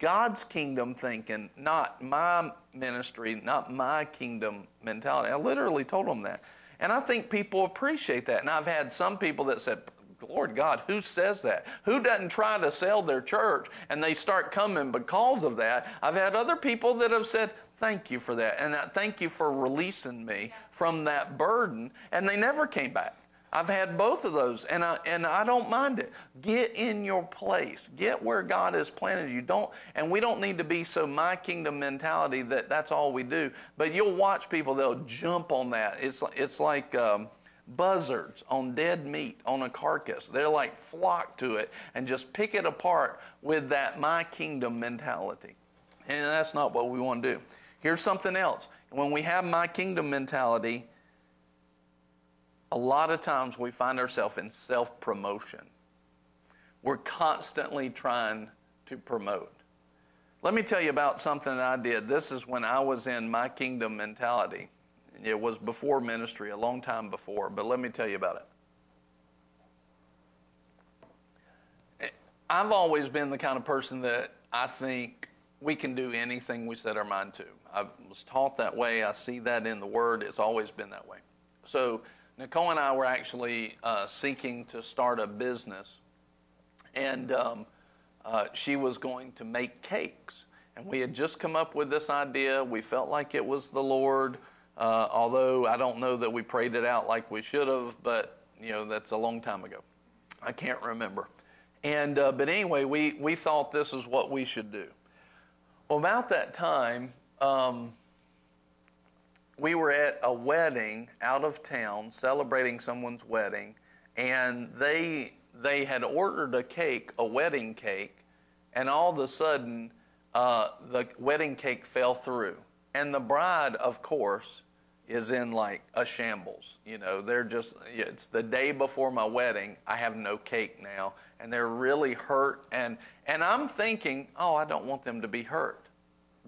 God's kingdom thinking, not my ministry, not my kingdom mentality. I literally told them that. And I think people appreciate that. And I've had some people that said, Lord God, who says that? Who doesn't try to sell their church and they start coming because of that? I've had other people that have said, thank you for that. And thank you for releasing me from that burden. And they never came back. I've had both of those, and I don't mind it. Get in your place. Get where God has planted you. And we don't need to be so my kingdom mentality that that's all we do. But you'll watch people; they'll jump on that. It's like buzzards on dead meat on a carcass. They're like flock to it and just pick it apart with that my kingdom mentality. And that's not what we want to do. Here's something else: when we have my kingdom mentality, a lot of times we find ourselves in self-promotion. We're constantly trying to promote. Let me tell you about something that I did. This is when I was in my kingdom mentality. It was before ministry, a long time before, but let me tell you about it. I've always been the kind of person that I think we can do anything we set our mind to. I was taught that way. I see that in the Word. It's always been that way. So Nicole and I were actually seeking to start a business, and she was going to make cakes. And we had just come up with this idea. We felt like it was the Lord, although I don't know that we prayed it out like we should have, but, you know, that's a long time ago. I can't remember. And but anyway, we thought this is what we should do. Well, about that time, we were at a wedding out of town celebrating someone's wedding, and they had ordered a cake, a wedding cake, and all of a sudden the wedding cake fell through. And the bride, of course, is in like a shambles. You know, they're just, it's the day before my wedding, I have no cake now, and they're really hurt. And I'm thinking, oh, I don't want them to be hurt.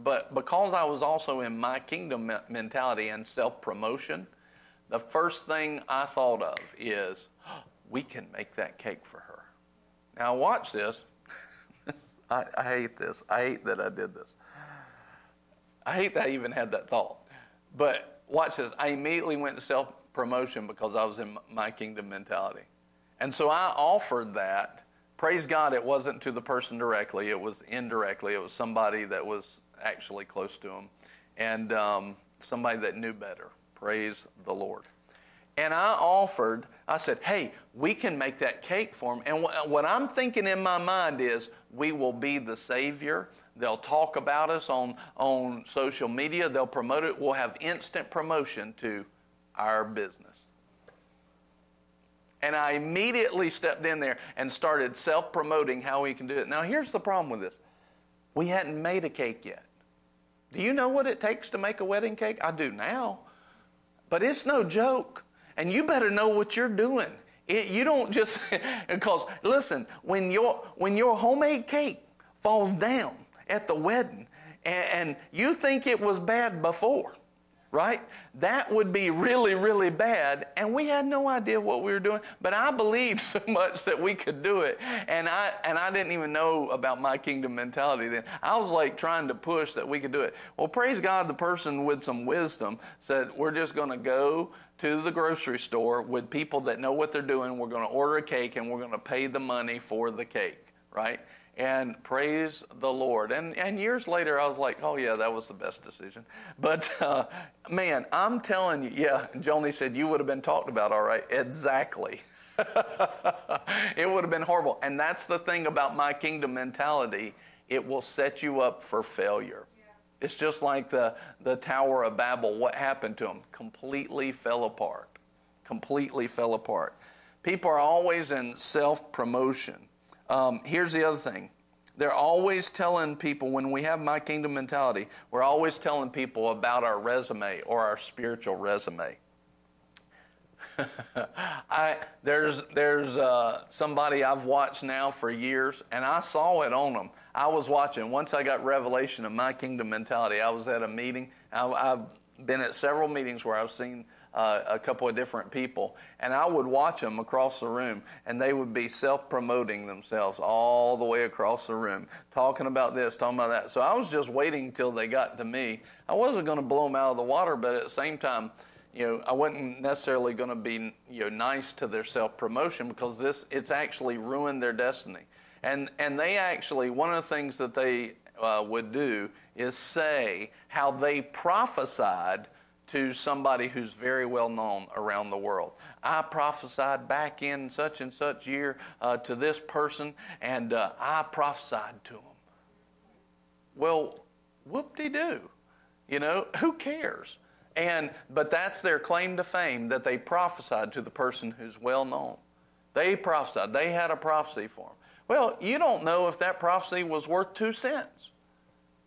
But because I was also in my kingdom mentality and self-promotion, the first thing I thought of is, oh, we can make that cake for her. Now watch this. I hate this. I hate that I did this. I hate that I even had that thought. But watch this. I immediately went to self-promotion because I was in my kingdom mentality. And so I offered that. Praise God, it wasn't to the person directly. It was indirectly. It was somebody that was actually close to him, and somebody that knew better. Praise the Lord. And I offered, I said, hey, we can make that cake for him. And what I'm thinking in my mind is, we will be the Savior. They'll talk about us on social media. They'll promote it. We'll have instant promotion to our business. And I immediately stepped in there and started self-promoting how we can do it. Now, here's the problem with this. We hadn't made a cake yet. Do you know what it takes to make a wedding cake? I do now. But it's no joke. And you better know what you're doing. You don't just, because listen, when your homemade cake falls down at the wedding and you think it was bad before, right? That would be really, really bad. And we had no idea what we were doing, but I believed so much that we could do it. And I didn't even know about my kingdom mentality then. I was like trying to push that we could do it. Well, praise God, the person with some wisdom said, we're just going to go to the grocery store with people that know what they're doing. We're going to order a cake and we're going to pay the money for the cake, right? And praise the Lord. And years later, I was like, oh, yeah, that was the best decision. But, man, I'm telling you, yeah, Joni said, you would have been talked about, all right. Exactly. It would have been horrible. And that's the thing about my kingdom mentality. It will set you up for failure. Yeah. It's just like the Tower of Babel. What happened to them? Completely fell apart. Completely fell apart. People are always in self-promotion. Here's the other thing. They're always telling people, when we have my kingdom mentality, we're always telling people about our resume or our spiritual resume. There's somebody I've watched now for years, and I saw it on them. I was watching. Once I got revelation of my kingdom mentality, I was at a meeting. I've been at several meetings where I've seen a couple of different people, and I would watch them across the room, and they would be self-promoting themselves all the way across the room, talking about this, talking about that. So I was just waiting till they got to me. I wasn't going to blow them out of the water, but at the same time, you know, I wasn't necessarily going to be, you know, nice to their self-promotion, because it's actually ruined their destiny. And they actually, one of the things that they would do is say how they prophesied to somebody who's very well known around the world. I prophesied back in such and such year to this person, and I prophesied to him. Well, whoop-de-doo, you know, who cares? But that's their claim to fame, that they prophesied to the person who's well known. They prophesied. They had a prophecy for him. Well, you don't know if that prophecy was worth 2 cents.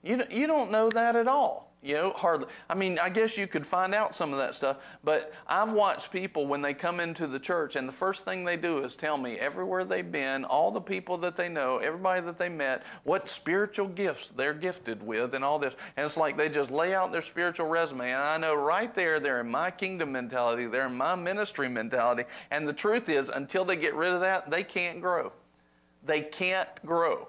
You don't know that at all. You know, hardly. I mean, I guess you could find out some of that stuff, but I've watched people when they come into the church, and the first thing they do is tell me everywhere they've been, all the people that they know, everybody that they met, what spiritual gifts they're gifted with and all this. And it's like they just lay out their spiritual resume, and I know right there they're in my kingdom mentality, they're in my ministry mentality, and the truth is until they get rid of that, they can't grow. They can't grow.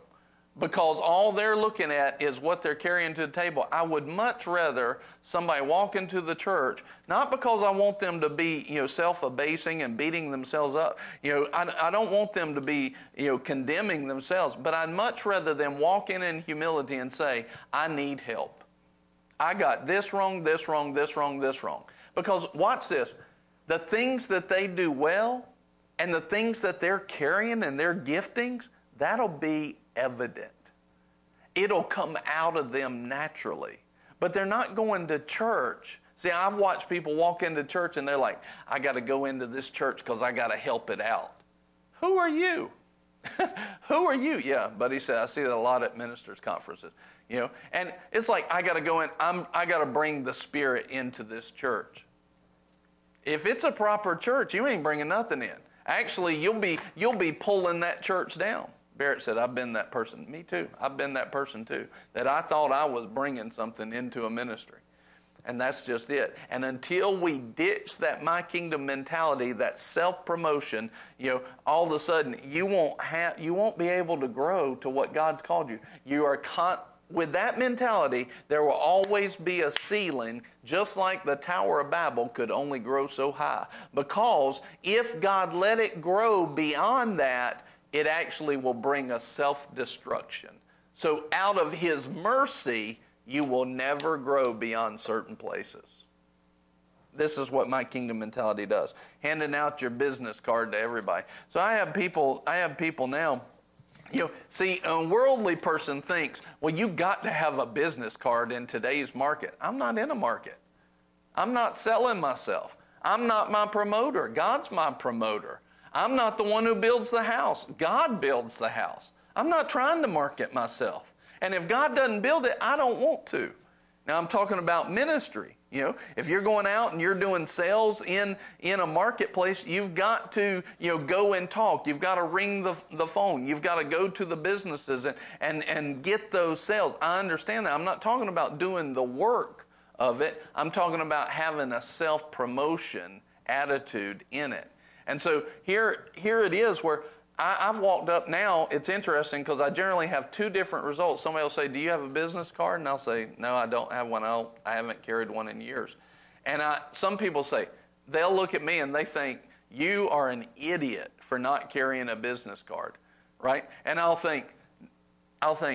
Because all they're looking at is what they're carrying to the table. I would much rather somebody walk into the church, not because I want them to be, you know, self-abasing and beating themselves up. You know, I don't want them to be, you know, condemning themselves, but I'd much rather them walk in humility and say, I need help. I got this wrong, this wrong, this wrong, this wrong. Because watch this, the things that they do well and the things that they're carrying and their giftings, that'll be evident. It'll come out of them naturally. But they're not going to church See, I've watched people walk into church and they're like, I got to go into this church because I got to help it out. Who are you? Who are you? Yeah, but he said, I see that a lot at ministers' conferences, you know. And it's like, I got to go in. I got to bring the Spirit into this church. If it's a proper church, you ain't bringing nothing in. Actually, you'll be pulling that church down. Barrett said, I've been that person. Me too. I've been that person too, that I thought I was bringing something into a ministry. And that's just it. And until we ditch that my kingdom mentality, that self-promotion, you know, all of a sudden you won't be able to grow to what God's called you. You are with that mentality, there will always be a ceiling, just like the Tower of Babel could only grow so high. Because if God let it grow beyond that, it actually will bring a self-destruction. So out of His mercy, you will never grow beyond certain places. This is what my kingdom mentality does. Handing out your business card to everybody. So I have people now, you know, see, a worldly person thinks, well, you got to have a business card in today's market. I'm not in a market. I'm not selling myself. I'm not my promoter. God's my promoter. I'm not the one who builds the house. God builds the house. I'm not trying to market myself. And if God doesn't build it, I don't want to. Now, I'm talking about ministry. You know, if you're going out and you're doing sales in a marketplace, you've got to, you know, go and talk. You've got to ring the phone. You've got to go to the businesses and get those sales. I understand that. I'm not talking about doing the work of it. I'm talking about having a self-promotion attitude in it. And so here it is where I've walked up now. It's interesting because I generally have two different results. Somebody will say, do you have a business card? And I'll say, no, I don't have one. I haven't carried one in years. And some people say, they'll look at me and they think, you are an idiot for not carrying a business card, right? And I'll think,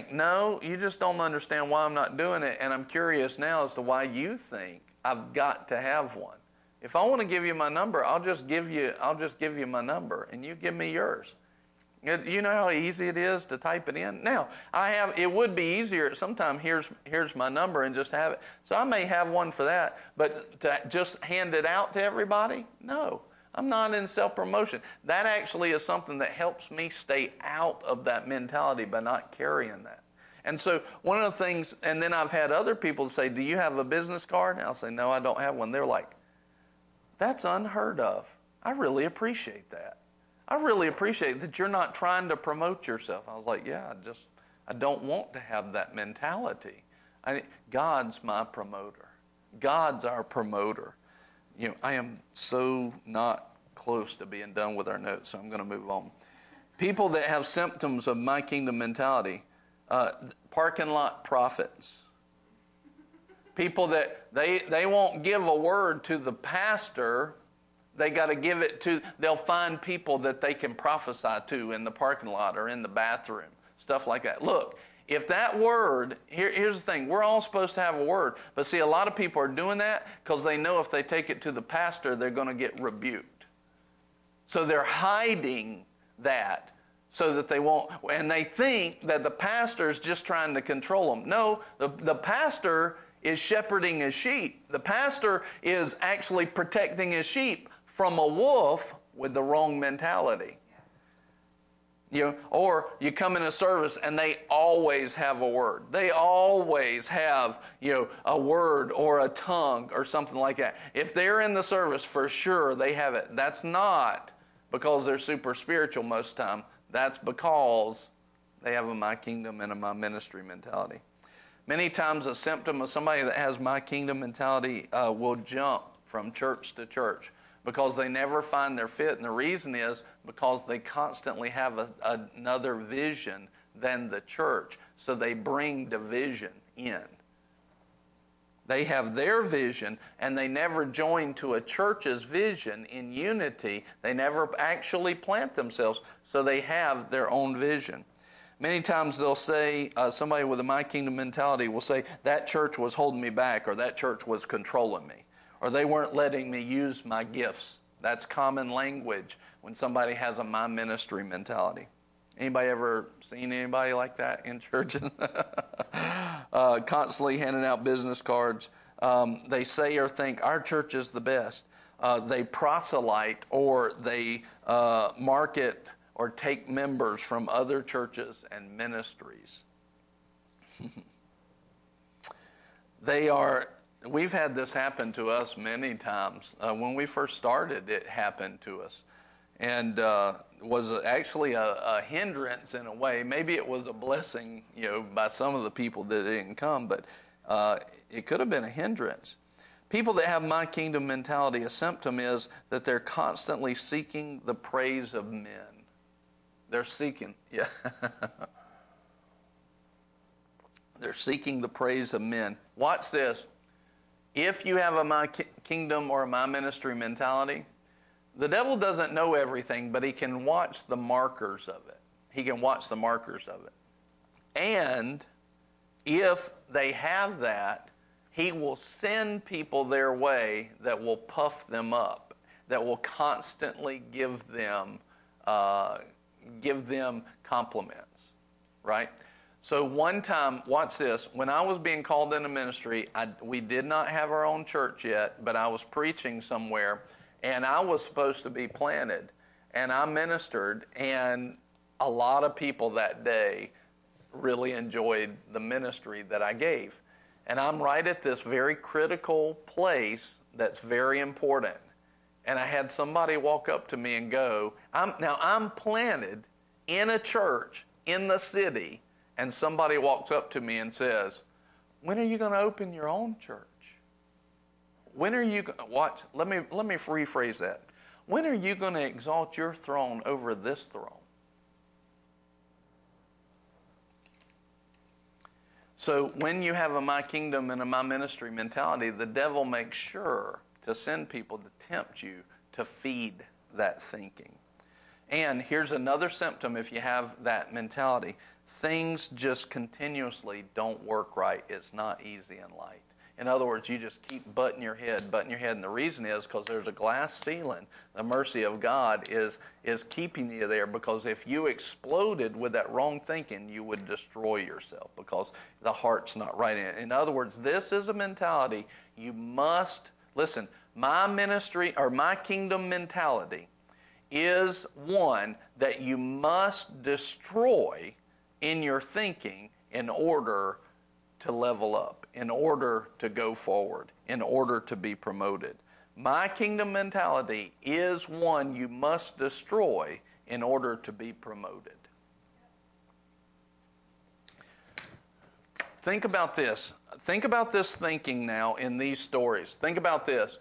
no, you just don't understand why I'm not doing it. And I'm curious now as to why you think I've got to have one. If I want to give you my number, I'll just give you my number and you give me yours. You know how easy it is to type it in? Now, it would be easier at some time, here's my number and just have it. So I may have one for that, but to just hand it out to everybody? No, I'm not in self-promotion. That actually is something that helps me stay out of that mentality by not carrying that. And so one of the things, and then I've had other people say, do you have a business card? And I'll say, no, I don't have one. They're like, that's unheard of. I really appreciate that. I really appreciate that you're not trying to promote yourself. I was like, yeah, I don't want to have that mentality. God's my promoter. God's our promoter. You know, I am so not close to being done with our notes, so I'm going to move on. People that have symptoms of my kingdom mentality, parking lot prophets. People that they won't give a word to the pastor. They got to give it to, they'll find people that they can prophesy to in the parking lot or in the bathroom, stuff like that. Look, if that word, here's the thing, we're all supposed to have a word. But see, a lot of people are doing that because they know if they take it to the pastor, they're going to get rebuked. So they're hiding that. So that they won't, and they think that the pastor is just trying to control them. No, the pastor is shepherding his sheep. The pastor is actually protecting his sheep from a wolf with the wrong mentality. You know, or you come in a service and they always have a word. They always have, you know, a word or a tongue or something like that. If they're in the service, for sure they have it. That's not because they're super spiritual most of the time. That's because they have a my kingdom and a my ministry mentality. Many times a symptom of somebody that has my kingdom mentality will jump from church to church because they never find their fit. And the reason is because they constantly have another vision than the church. So they bring division in. They have their vision and they never join to a church's vision in unity. They never actually plant themselves. So they have their own vision. Many times they'll say, somebody with a my kingdom mentality will say, that church was holding me back, or that church was controlling me, or they weren't letting me use my gifts. That's common language when somebody has a my ministry mentality. Anybody ever seen anybody like that in churches? Constantly handing out business cards. they say or think our church is the best. They proselyte or they market or take members from other churches and ministries. They are, we've had this happen to us many times. When we first started, it happened to us. And was actually a hindrance in a way. Maybe it was a blessing, by some of the people that didn't come, but it could have been a hindrance. People that have my kingdom mentality, a symptom is that they're constantly seeking the praise of men. They're seeking, yeah. They're seeking the praise of men. Watch this. If you have a my kingdom or a my ministry mentality, the devil doesn't know everything, but he can watch the markers of it. He can watch the markers of it. And if they have that, he will send people their way that will puff them up, that will constantly give them compliments, right? So one time, watch this, when I was being called into ministry, we did not have our own church yet, but I was preaching somewhere, and I was supposed to be planted, and I ministered, and a lot of people that day really enjoyed the ministry that I gave. And I'm right at this very critical place that's very important. And I had somebody walk up to me and go, I'm planted in a church in the city, and somebody walks up to me and says, when are you going to open your own church? When are you going to, watch, let me rephrase that. When are you going to exalt your throne over this throne? So when you have a my kingdom and a my ministry mentality, the devil makes sure to send people to tempt you to feed that thinking. And here's another symptom if you have that mentality. Things just continuously don't work right. It's not easy and light. In other words, you just keep butting your head. And the reason is because there's a glass ceiling. The mercy of God is keeping you there, because if you exploded with that wrong thinking, you would destroy yourself because the heart's not right in it. In other words, this is a mentality you must, listen, my ministry or my kingdom mentality is one that you must destroy in your thinking in order to level up, in order to go forward, in order to be promoted. My kingdom mentality is one you must destroy in order to be promoted. Think about this. Think about this thinking now in these stories. Think about this.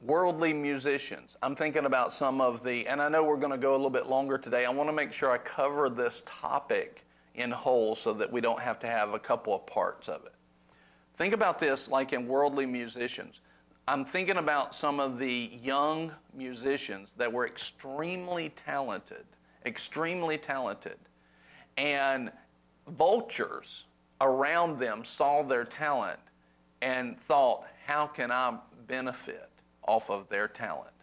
Worldly musicians. I'm thinking about some of the, and I know we're going to go a little bit longer today. I want to make sure I cover this topic in whole so that we don't have to have a couple of parts of it. Think about this like in worldly musicians. I'm thinking about some of the young musicians that were extremely talented, and vultures around them saw their talent and thought, how can I benefit off of their talent?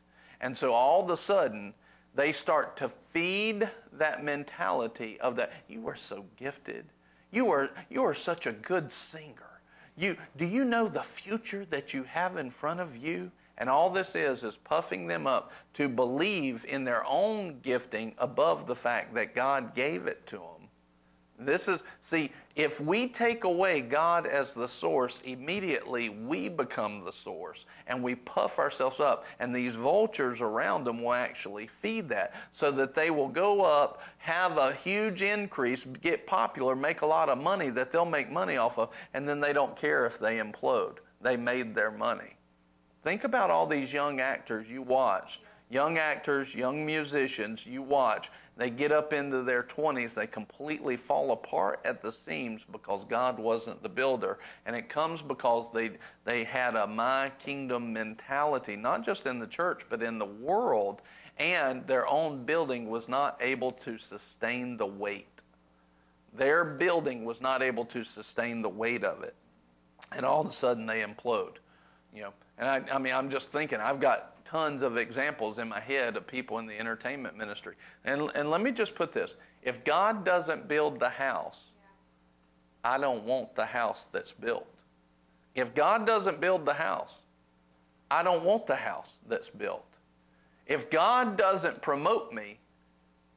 And so all of a sudden, they start to feed that mentality of that, you are so gifted. You are such a good singer. Do you know the future that you have in front of you? And all this is puffing them up to believe in their own gifting above the fact that God gave it to them. If we take away God as the source, immediately we become the source and we puff ourselves up, and these vultures around them will actually feed that so that they will go up, have a huge increase, get popular, make a lot of money that they'll make money off of, and then they don't care if they implode. They made their money. Think about all these young actors you watch, young actors, young musicians you watch. They get up into their 20s, they completely fall apart at the seams because God wasn't the builder. And it comes because they had a my kingdom mentality, not just in the church, but in the world. And their own building was not able to sustain the weight. Their building was not able to sustain the weight of it. And all of a sudden they implode. And I'm just thinking, I've got tons of examples in my head of people in the entertainment ministry. And let me just put this. If God doesn't build the house, I don't want the house that's built. If God doesn't build the house, I don't want the house that's built. If God doesn't promote me,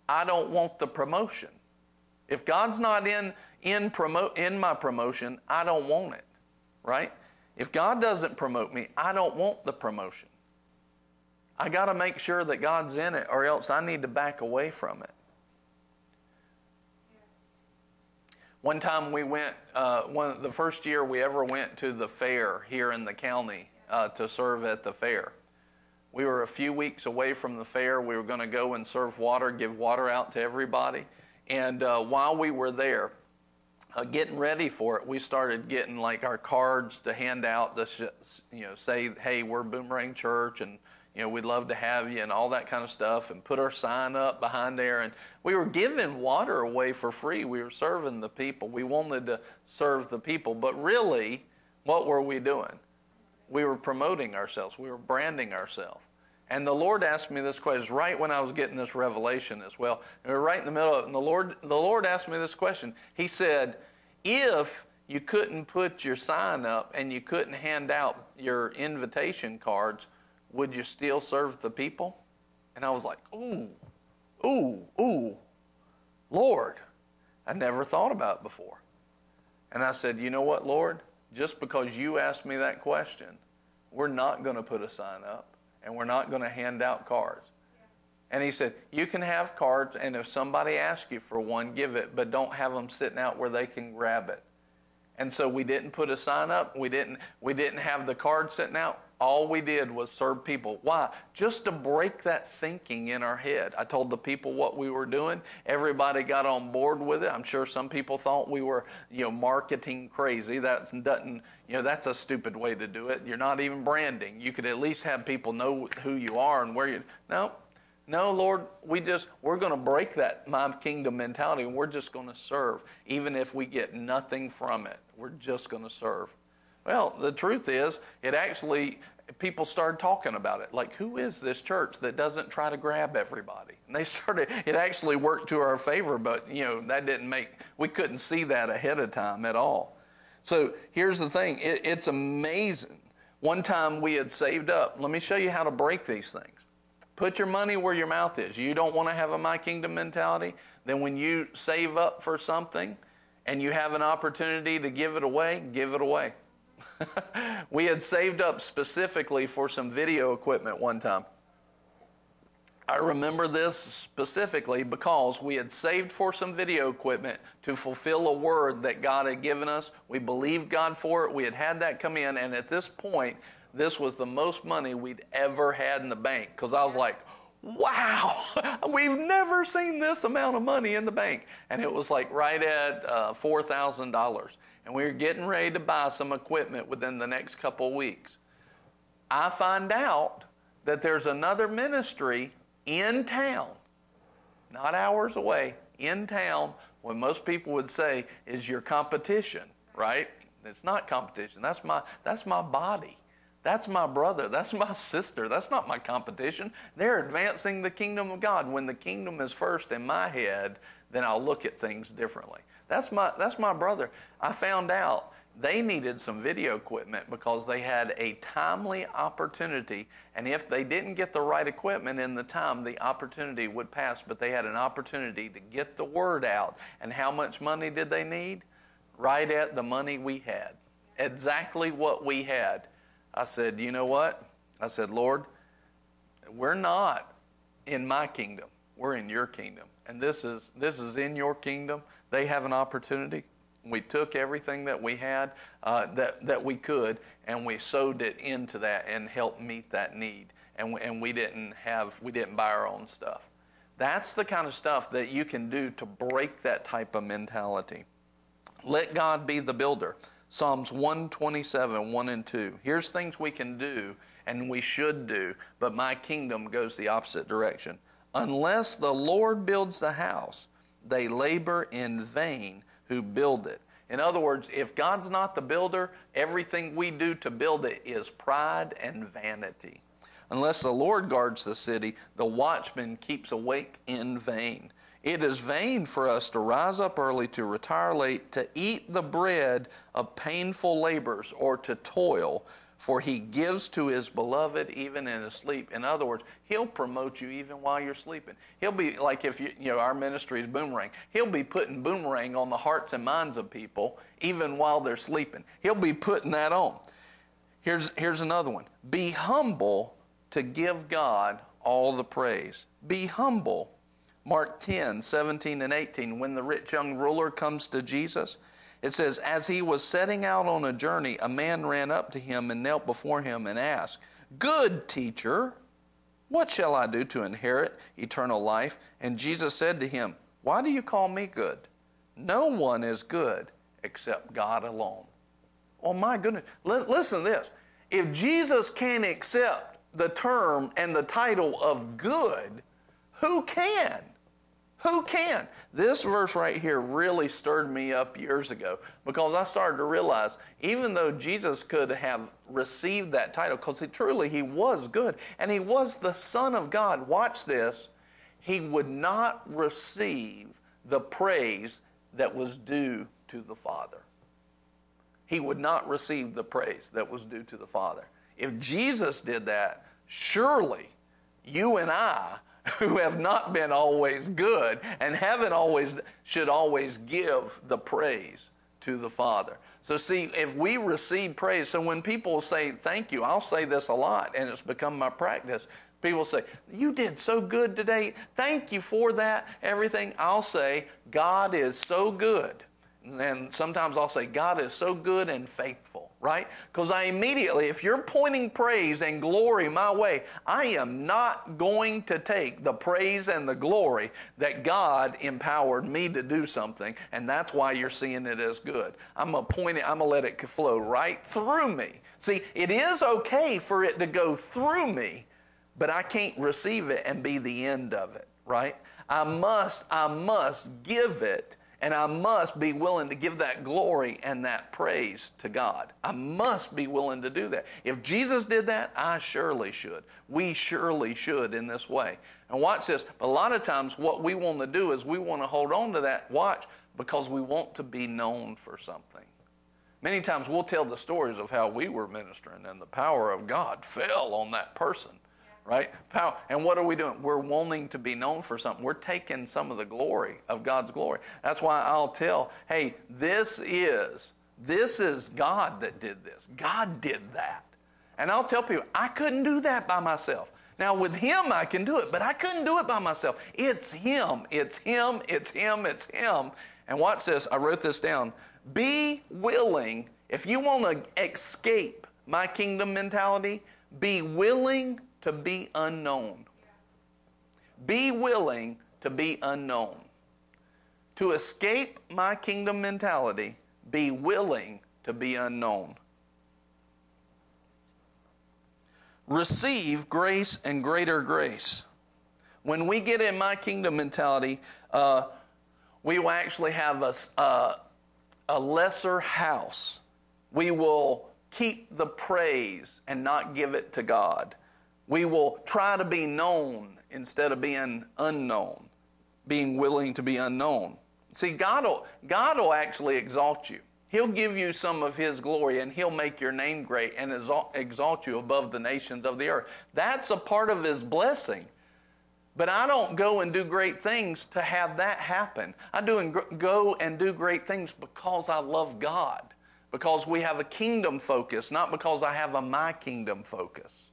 I don't want the promotion. If God's not in my promotion, I don't want it, right? If God doesn't promote me, I don't want the promotion. I got to make sure that God's in it, or else I need to back away from it. One time we went, the first year we ever went to the fair here in the county to serve at the fair. We were a few weeks away from the fair. We were going to go and serve water, give water out to everybody. And while we were there, getting ready for it, we started getting like our cards to hand out to say, hey, we're Boomerang Church, and we'd love to have you, and all that kind of stuff, and put our sign up behind there. And we were giving water away for free. We were serving the people. We wanted to serve the people. But really, what were we doing? We were promoting ourselves. We were branding ourselves. And the Lord asked me this question. It was right when I was getting this revelation as well. And we were right in the middle of it. And the Lord asked me this question. He said, if you couldn't put your sign up and you couldn't hand out your invitation cards, would you still serve the people? And I was like, ooh, Lord, I never thought about it before. And I said, you know what, Lord? Just because you asked me that question, we're not going to put a sign up, and we're not going to hand out cards. Yeah. And he said, you can have cards, and if somebody asks you for one, give it, but don't have them sitting out where they can grab it. And so we didn't put a sign up. We didn't have the card sitting out. All we did was serve people. Why? Just to break that thinking in our head. I told the people what we were doing. Everybody got on board with it. I'm sure some people thought we were, marketing crazy. That's a stupid way to do it. You're not even branding. You could at least have people know who you are and where you. No, Lord, we're going to break that my kingdom mentality, and we're just going to serve. Even if we get nothing from it, we're just going to serve. Well, the truth is, it actually, people started talking about it. Like, who is this church that doesn't try to grab everybody? And it actually worked to our favor, but, that didn't we couldn't see that ahead of time at all. So here's the thing. It's amazing. One time we had saved up. Let me show you how to break these things. Put your money where your mouth is. You don't want to have a my kingdom mentality. Then when you save up for something and you have an opportunity to give it away, give it away. We had saved up specifically for some video equipment one time. I remember this specifically because we had saved for some video equipment to fulfill a word that God had given us. We believed God for it. We had had that come in, and at this point, this was the most money we'd ever had in the bank, because I was like, wow, we've never seen this amount of money in the bank. And it was like right at $4,000. And we were getting ready to buy some equipment within the next couple weeks. I find out that there's another ministry in town, not hours away, in town, what most people would say is your competition, right? It's not competition. That's my body. That's my brother. That's my sister. That's not my competition. They're advancing the kingdom of God. When the kingdom is first in my head, then I'll look at things differently. That's my brother. I found out they needed some video equipment because they had a timely opportunity, and if they didn't get the right equipment in the time, the opportunity would pass, but they had an opportunity to get the word out. And how much money did they need? Right at the money we had. Exactly what we had. I said, you know what? I said, Lord, we're not in my kingdom. We're in your kingdom. And this is in your kingdom. They have an opportunity. We took everything that we had, that we could, and we sowed it into that and helped meet that need. And we didn't buy our own stuff. That's the kind of stuff that you can do to break that type of mentality. Let God be the builder. Psalms 127, 1 and 2. Here's things we can do and we should do, but my kingdom goes the opposite direction. Unless the Lord builds the house, they labor in vain who build it. In other words, if God's not the builder, everything we do to build it is pride and vanity. Unless the Lord guards the city, the watchman keeps awake in vain. It is vain for us to rise up early, to retire late, to eat the bread of painful labors, or to toil, for he gives to his beloved even in his sleep. In other words, he'll promote you even while you're sleeping. He'll be like, if you know, our ministry is Boomerang. He'll be putting Boomerang on the hearts and minds of people even while they're sleeping. He'll be putting that on. Here's another one. Be humble to give God all the praise. Be humble. Mark 10, 17 and 18, when the rich young ruler comes to Jesus, it says, as he was setting out on a journey, a man ran up to him and knelt before him and asked, good teacher, what shall I do to inherit eternal life? And Jesus said to him, why do you call me good? No one is good except God alone. Oh my goodness. Listen to this. If Jesus can't accept the term and the title of good, who can? Who can? This verse right here really stirred me up years ago, because I started to realize even though Jesus could have received that title, because truly he was good and he was the Son of God, watch this, he would not receive the praise that was due to the Father. He would not receive the praise that was due to the Father. If Jesus did that, surely you and I, who have not been always good and haven't always, should always give the praise to the Father. So see, if we receive praise, so when people say thank you, I'll say this a lot, and it's become my practice. People say, you did so good today. Thank you for that, everything. I'll say, God is so good. And sometimes I'll say, God is so good and faithful, right? Because I immediately, if you're pointing praise and glory my way, I am not going to take the praise and the glory that God empowered me to do something, and that's why you're seeing it as good. I'm going to point it, I'm going to let it flow right through me. See, it is okay for it to go through me, but I can't receive it and be the end of it, right? I must give it. And I must be willing to give that glory and that praise to God. I must be willing to do that. If Jesus did that, I surely should. We surely should in this way. And watch this. A lot of times what we want to do is we want to hold on to that, watch, because we want to be known for something. Many times we'll tell the stories of how we were ministering and the power of God fell on that person. Right? Power. And what are we doing? We're wanting to be known for something. We're taking some of the glory of God's glory. That's why I'll tell, hey, this is God that did this. God did that. And I'll tell people, I couldn't do that by myself. Now with him, I can do it, but I couldn't do it by myself. It's him. It's him. It's him. It's him. And watch this. I wrote this down. Be willing. If you want to escape my kingdom mentality, be willing to be unknown. Be willing to be unknown. To escape my kingdom mentality, be willing to be unknown. Receive grace and greater grace. When we get in my kingdom mentality, we will actually have a lesser house. We will keep the praise and not give it to God. We will try to be known instead of being unknown, being willing to be unknown. See, God will actually exalt you. He'll give you some of his glory, and he'll make your name great and exalt you above the nations of the earth. That's a part of his blessing. But I don't go and do great things to have that happen. I go and do great things because I love God, because we have a kingdom focus, not because I have a my kingdom focus.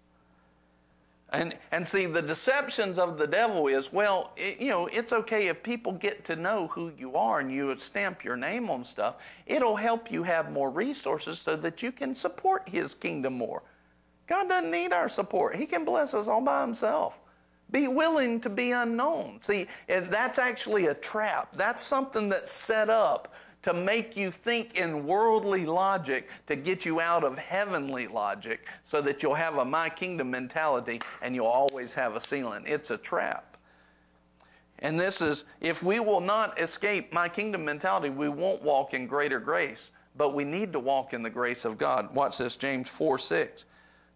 And see, the deceptions of the devil is, well, it's okay if people get to know who you are and you stamp your name on stuff. It'll help you have more resources so that you can support his kingdom more. God doesn't need our support. He can bless us all by himself. Be willing to be unknown. See, that's actually a trap. That's something that's set up to make you think in worldly logic to get you out of heavenly logic so that you'll have a my kingdom mentality and you'll always have a ceiling. It's a trap. And this is, if we will not escape my kingdom mentality, we won't walk in greater grace, but we need to walk in the grace of God. Watch this, James 4:6.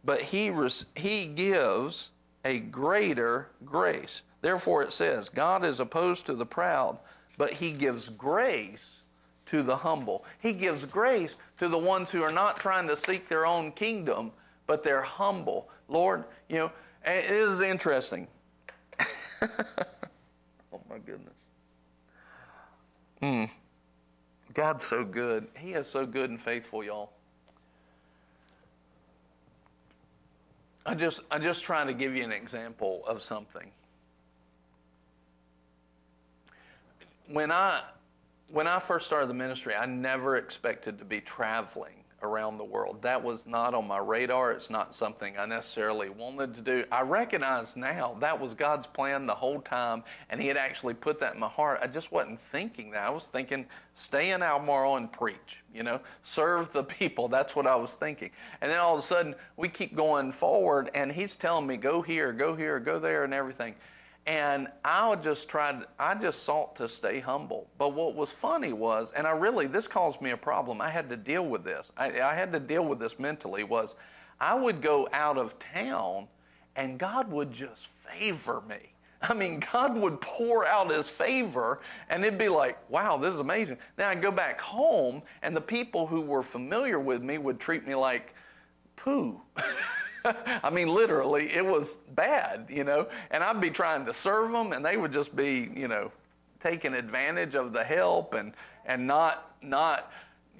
But he gives a greater grace. Therefore it says, God is opposed to the proud, but he gives grace to the humble. He gives grace to the ones who are not trying to seek their own kingdom, but they're humble. Lord, you know, it is interesting. Oh my goodness. God's so good. He is so good and faithful, y'all. I'm just trying to give you an example of something. When I first started the ministry, I never expected to be traveling around the world. That was not on my radar. It's not something I necessarily wanted to do. I recognize now that was God's plan the whole time, and he had actually put that in my heart. I just wasn't thinking that. I was thinking, stay in Albemarle and preach, you know, serve the people. That's what I was thinking. And then all of a sudden, we keep going forward, and he's telling me, go here, go there, and everything. And I just sought to stay humble. But what was funny was, and this caused me a problem. I had to deal with this. I had to deal with this mentally, was I would go out of town and God would just favor me. I mean, God would pour out his favor and it'd be like, wow, this is amazing. Then I'd go back home and the people who were familiar with me would treat me like poo. I mean, literally, it was bad, you know, and I'd be trying to serve them and they would just be, you know, taking advantage of the help and not,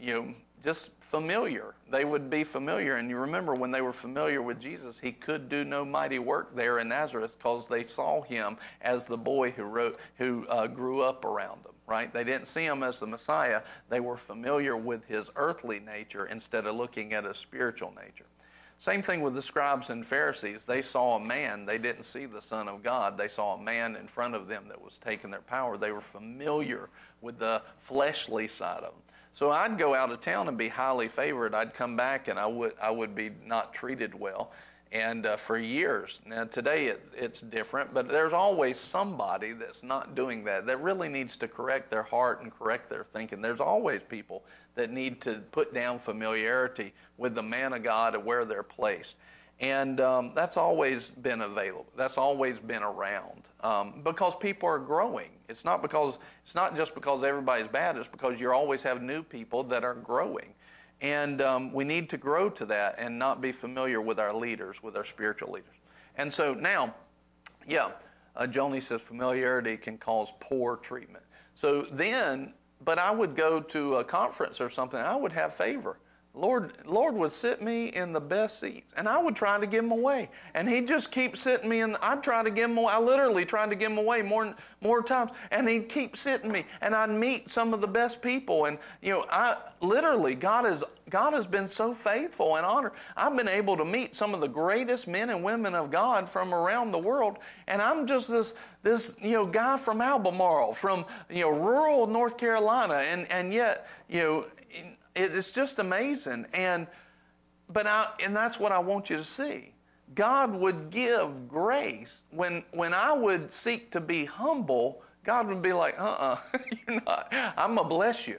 you know, just familiar. They would be familiar. And you remember when they were familiar with Jesus, he could do no mighty work there in Nazareth because they saw him as the boy who grew up around them, right? They didn't see him as the Messiah. They were familiar with his earthly nature instead of looking at his spiritual nature. Same thing with the scribes and Pharisees. They saw a man. They didn't see the Son of God. They saw a man in front of them that was taking their power. They were familiar with the fleshly side of them. So I'd go out of town and be highly favored. I'd come back and I would be not treated well, and for years. Now today it's different, but there's always somebody that's not doing that really needs to correct their heart and correct their thinking. There's always people that need to put down familiarity with the man of God and where they're placed. And that's always been available. That's always been around because people are growing. It's not just because everybody's bad. It's because you always have new people that are growing. And we need to grow to that and not be familiar with our leaders, with our spiritual leaders. And so now, Joni says familiarity can cause poor treatment. So then, but I would go to a conference or something. I would have favor. Lord would sit me in the best seats, and I would try to give him away. And he'd just keep sitting me in. I'd try to give him away. I literally tried to give him away more times, and he'd keep sitting me. And I'd meet some of the best people. And you know, God has been so faithful and honored. I've been able to meet some of the greatest men and women of God from around the world. And I'm just this guy from Albemarle, from rural North Carolina, and yet it's just amazing, and that's what I want you to see. God would give grace when I would seek to be humble. God would be like, you're not. I'm gonna bless you.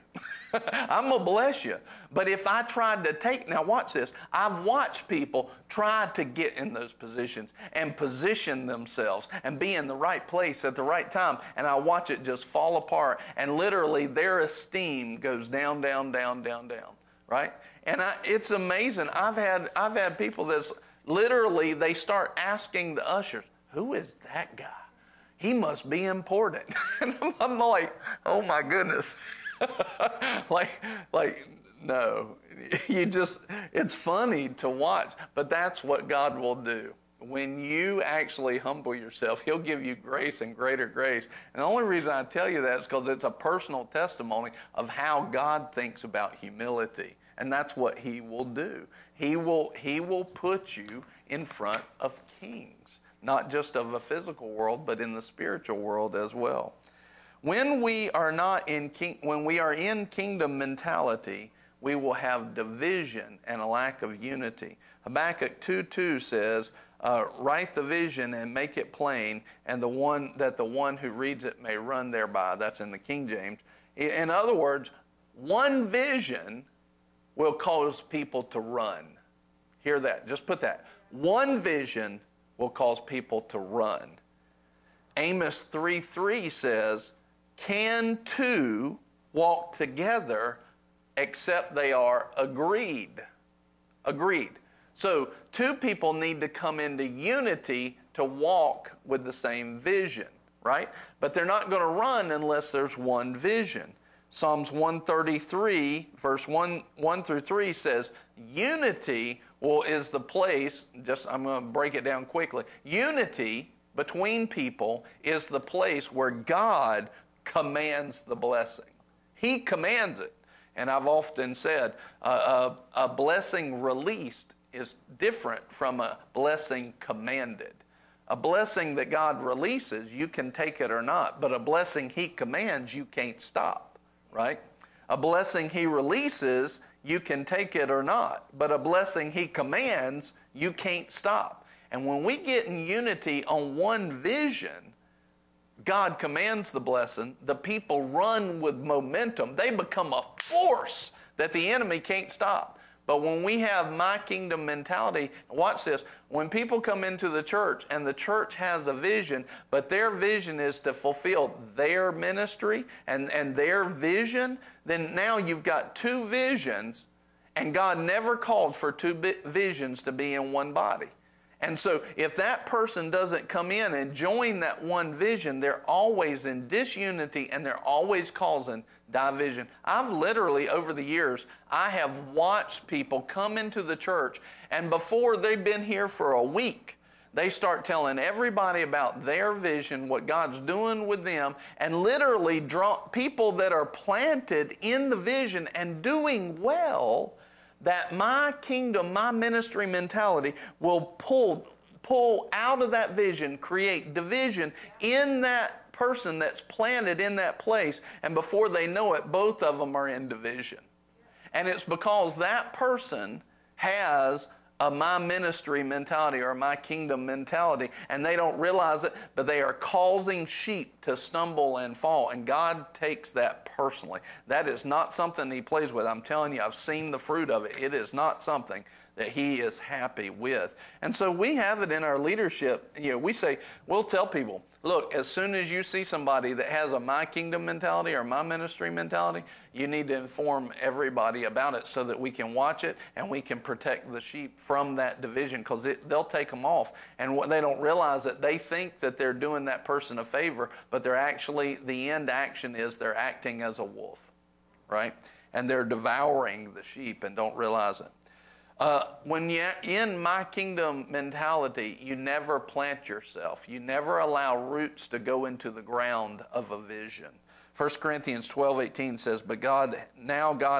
I'm gonna bless you. But if I tried to now watch this. I've watched people try to get in those positions and position themselves and be in the right place at the right time. And I watch it just fall apart. And literally their esteem goes down, down, down, down, down. Right? And it's amazing. I've had people that's literally, they start asking the ushers, who is that guy? He must be important. And I'm like, oh my goodness. like, no, it's funny to watch, but that's what God will do. When you actually humble yourself, he'll give you grace and greater grace. And the only reason I tell you that is because it's a personal testimony of how God thinks about humility. And that's what he will do. He will put you in front of kings, not just of a physical world, but in the spiritual world as well. When we are in kingdom mentality, we will have division and a lack of unity. Habakkuk 2:2 says, "Write the vision and make it plain, and the one who reads it may run thereby." That's in the King James. In other words, one vision will cause people to run. Hear that? Just put that. One vision will cause people to run. Amos 3:3 says, "Can two walk together except they are agreed?" Agreed. So two people need to come into unity to walk with the same vision, right? But they're not going to run unless there's one vision. Psalms 133, verse 1 through 3 says, unity is the place, I'm going to break it down quickly. Unity between people is the place where God commands the blessing. He commands it. And I've often said a blessing released is different from a blessing commanded. A blessing that God releases, you can take it or not, but a blessing He commands, you can't stop. Right? A blessing He releases, you can take it or not. But a blessing He commands, you can't stop. And when we get in unity on one vision, God commands the blessing. The people run with momentum. They become a force that the enemy can't stop. But when we have my kingdom mentality, watch this. When people come into the church and the church has a vision, but their vision is to fulfill their ministry and their vision, then now you've got two visions, and God never called for two visions to be in one body. And so if that person doesn't come in and join that one vision, they're always in disunity and they're always causing division. I've literally, over the years, I have watched people come into the church, and before they've been here for a week, they start telling everybody about their vision, what God's doing with them, and literally draw people that are planted in the vision and doing well. That my kingdom, my ministry mentality will pull out of that vision, create division in that person that's planted in that place. And before they know it, both of them are in division. And it's because that person has a my ministry mentality or my kingdom mentality, and they don't realize it, but they are causing sheep to stumble and fall, and God takes that personally. That is not something He plays with. I'm telling you, I've seen the fruit of it. It is not something that He is happy with. And so we have it in our leadership. You know, we say, we'll tell people, look, as soon as you see somebody that has a my kingdom mentality or my ministry mentality, you need to inform everybody about it so that we can watch it and we can protect the sheep from that division, because they'll take them off. And what they don't realize that they think that they're doing that person a favor, but they're actually, the end action is they're acting as a wolf, right? And they're devouring the sheep and don't realize it. When you're in my kingdom mentality, you never plant yourself. You never allow roots to go into the ground of a vision. 1 Corinthians 12:18 says, but God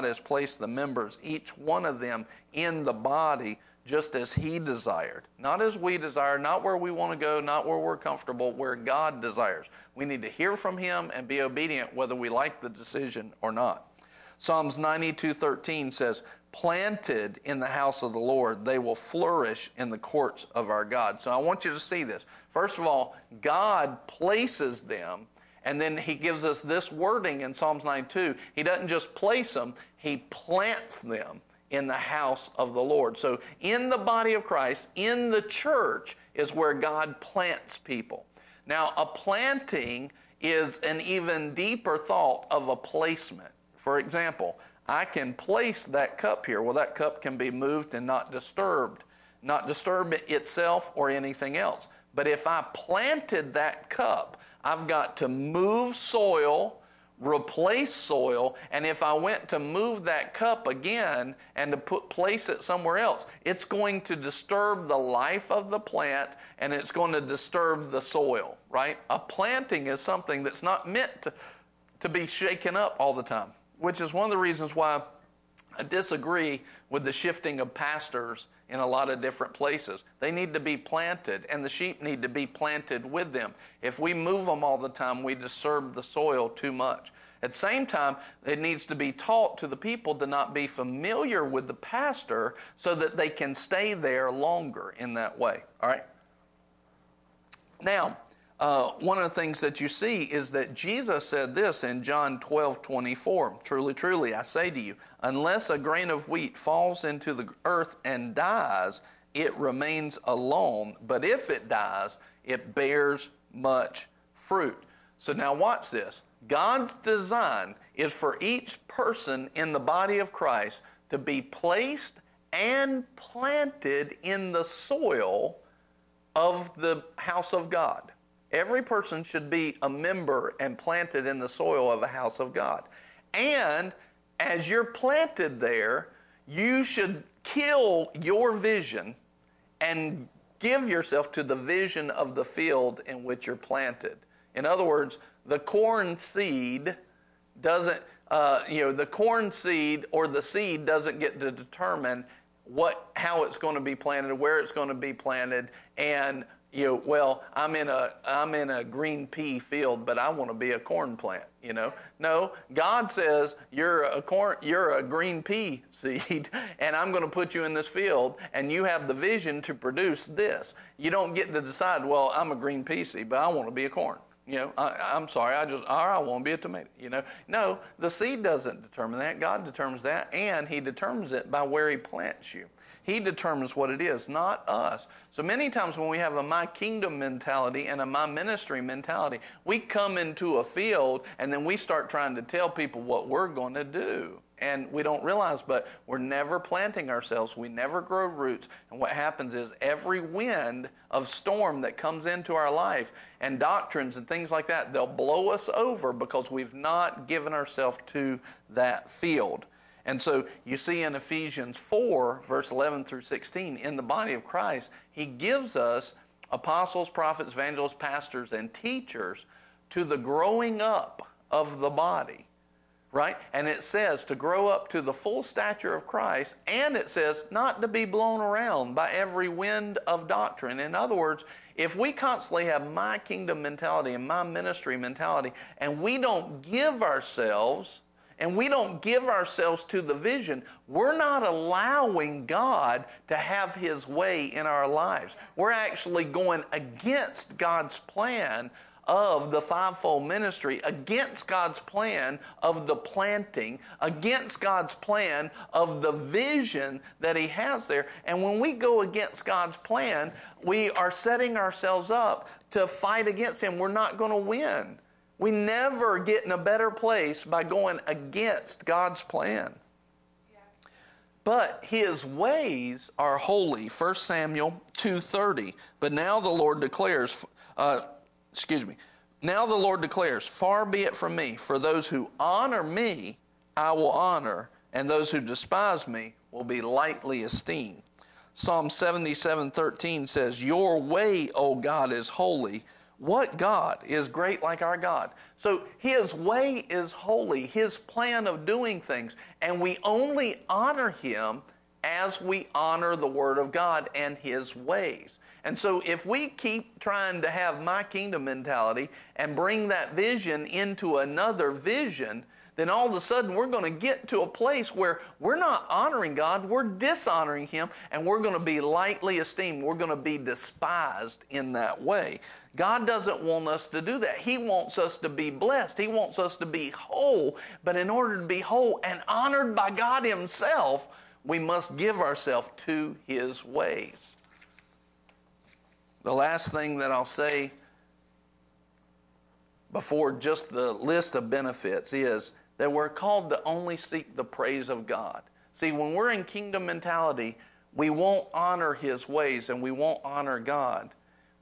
has placed the members, each one of them, in the body just as He desired. Not as we desire, not where we want to go, not where we're comfortable, where God desires. We need to hear from Him and be obedient whether we like the decision or not. Psalms 92:13 says, planted in the house of the Lord, they will flourish in the courts of our God. So I want you to see this. First of all, God places them, and then He gives us this wording in Psalms 92. He doesn't just place them, He plants them in the house of the Lord. So in the body of Christ, in the church, is where God plants people. Now, a planting is an even deeper thought of a placement. For example, I can place that cup here. Well, that cup can be moved and not disturb itself or anything else. But if I planted that cup, I've got to move soil, replace soil, and if I went to move that cup again and to place it somewhere else, it's going to disturb the life of the plant and it's going to disturb the soil, right? A planting is something that's not meant to be shaken up all the time, which is one of the reasons why I disagree with the shifting of pastors in a lot of different places. They need to be planted, and the sheep need to be planted with them. If we move them all the time, we disturb the soil too much. At the same time, it needs to be taught to the people to not be familiar with the pastor so that they can stay there longer in that way, all right? Now, one of the things that you see is that Jesus said this in John 12:24. Truly, truly, I say to you, unless a grain of wheat falls into the earth and dies, it remains alone. But if it dies, it bears much fruit. So now watch this. God's design is for each person in the body of Christ to be placed and planted in the soil of the house of God. Every person should be a member and planted in the soil of the house of God. And as you're planted there, you should kill your vision and give yourself to the vision of the field in which you're planted. In other words, the corn seed doesn't, the corn seed or the seed doesn't get to determine how it's going to be planted, where it's going to be planted, and I'm in a green pea field, but I want to be a corn plant. No, God says you're a green pea seed, and I'm going to put you in this field, and you have the vision to produce this. You don't get to decide. Well, I'm a green pea seed, but I want to be a corn. I want to be a tomato. No, the seed doesn't determine that. God determines that, and He determines it by where He plants you. He determines what it is, not us. So many times when we have a my kingdom mentality and a my ministry mentality, we come into a field and then we start trying to tell people what we're going to do. And we don't realize, but we're never planting ourselves. We never grow roots. And what happens is every wind of storm that comes into our life and doctrines and things like that, they'll blow us over because we've not given ourselves to that field. And so you see in Ephesians 4, verse 11 through 16, in the body of Christ, He gives us apostles, prophets, evangelists, pastors, and teachers to the growing up of the body, right? And it says to grow up to the full stature of Christ, and it says not to be blown around by every wind of doctrine. In other words, if we constantly have my kingdom mentality and my ministry mentality, and we don't give ourselves and we don't give ourselves to the vision, we're not allowing God to have His way in our lives. We're actually going against God's plan of the fivefold ministry, against God's plan of the planting, against God's plan of the vision that He has there. And when we go against God's plan, we are setting ourselves up to fight against Him. We're not going to win. We never get in a better place by going against God's plan. Yeah. But His ways are holy. 1 Samuel 2:30. But now the Lord declares, far be it from me, for those who honor me, I will honor, and those who despise me will be lightly esteemed. Psalm 77:13 says, your way, O God, is holy. What God is great like our God? So His way is holy, His plan of doing things, and we only honor Him as we honor the Word of God and His ways. And so if we keep trying to have my kingdom mentality and bring that vision into another vision, then all of a sudden we're going to get to a place where we're not honoring God, we're dishonoring Him, and we're going to be lightly esteemed. We're going to be despised in that way. God doesn't want us to do that. He wants us to be blessed. He wants us to be whole. But in order to be whole and honored by God Himself, we must give ourselves to His ways. The last thing that I'll say before just the list of benefits is that we're called to only seek the praise of God. See, when we're in kingdom mentality, we won't honor His ways and we won't honor God.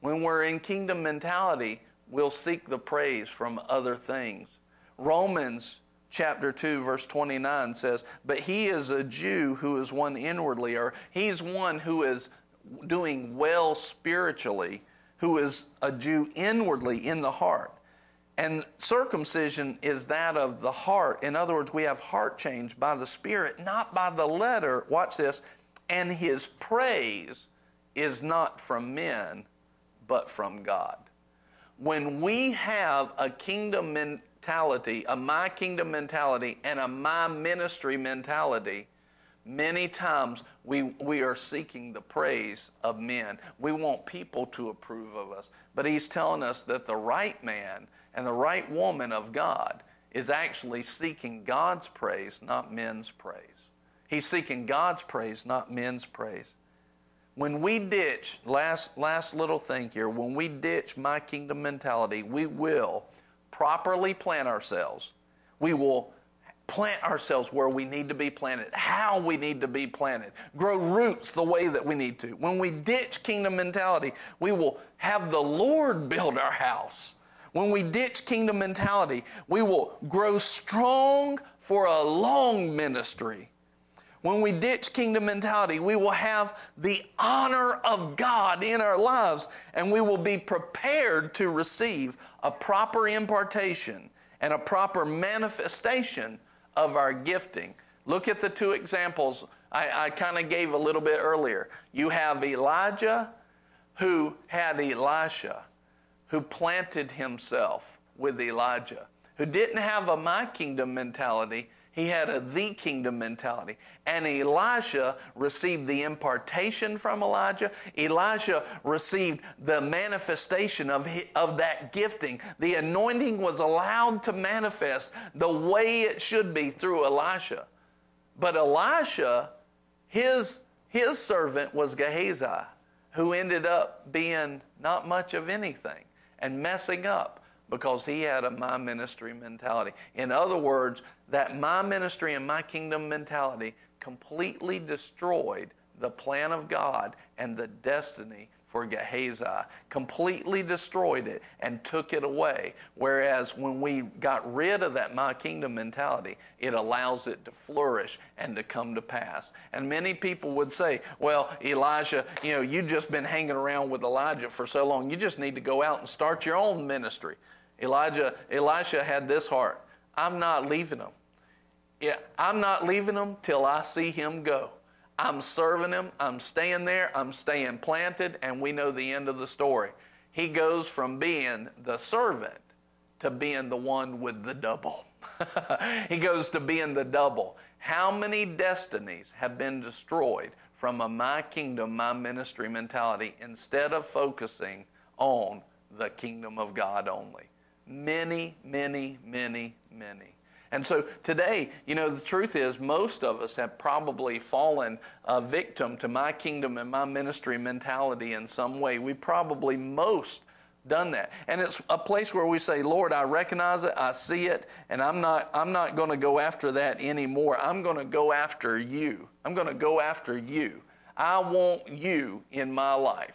When we're in kingdom mentality, we'll seek the praise from other things. Romans chapter 2, verse 29 says, but he is a Jew who is one inwardly, or he's one who is doing well spiritually, who is a Jew inwardly in the heart. And circumcision is that of the heart. In other words, we have heart change by the Spirit, not by the letter. Watch this. And his praise is not from men, but from God. When we have a kingdom mentality, a my kingdom mentality, and a my ministry mentality, many times we are seeking the praise of men. We want people to approve of us. But he's telling us that the right man and the right woman of God is actually seeking God's praise, not men's praise. He's seeking God's praise, not men's praise. When we ditch, last little thing here, when we ditch my kingdom mentality, we will properly plant ourselves. We will plant ourselves where we need to be planted, how we need to be planted, grow roots the way that we need to. When we ditch kingdom mentality, we will have the Lord build our house. When we ditch kingdom mentality, we will grow strong for a long ministry. When we ditch kingdom mentality, we will have the honor of God in our lives, and we will be prepared to receive a proper impartation and a proper manifestation of our gifting. Look at the two examples I kind of gave a little bit earlier. You have Elijah, who had Elisha, who planted himself with Elijah, who didn't have a my kingdom mentality. He had a the kingdom mentality. And Elisha received the impartation from Elijah. Elisha received the manifestation of that gifting. The anointing was allowed to manifest the way it should be through Elisha. But Elisha, his servant was Gehazi, who ended up being not much of anything and messing up because he had a my ministry mentality. In other words, that my ministry and my kingdom mentality completely destroyed the plan of God and the destiny for Gehazi, completely destroyed it and took it away. Whereas when we got rid of that my kingdom mentality, it allows it to flourish and to come to pass. And many people would say, well, Elijah, you've just been hanging around with Elijah for so long. You just need to go out and start your own ministry. Elisha had this heart. I'm not leaving him. Yeah, I'm not leaving him till I see him go. I'm serving him, I'm staying there, I'm staying planted, and we know the end of the story. He goes from being the servant to being the one with the double. He goes to being the double. How many destinies have been destroyed from a my kingdom, my ministry mentality instead of focusing on the kingdom of God only? Many, many, many, many. And so today, the truth is most of us have probably fallen a victim to my kingdom and my ministry mentality in some way. We probably most done that. And it's a place where we say, Lord, I recognize it, I see it, and I'm not going to go after that anymore. I'm going to go after you. I'm going to go after you. I want you in my life.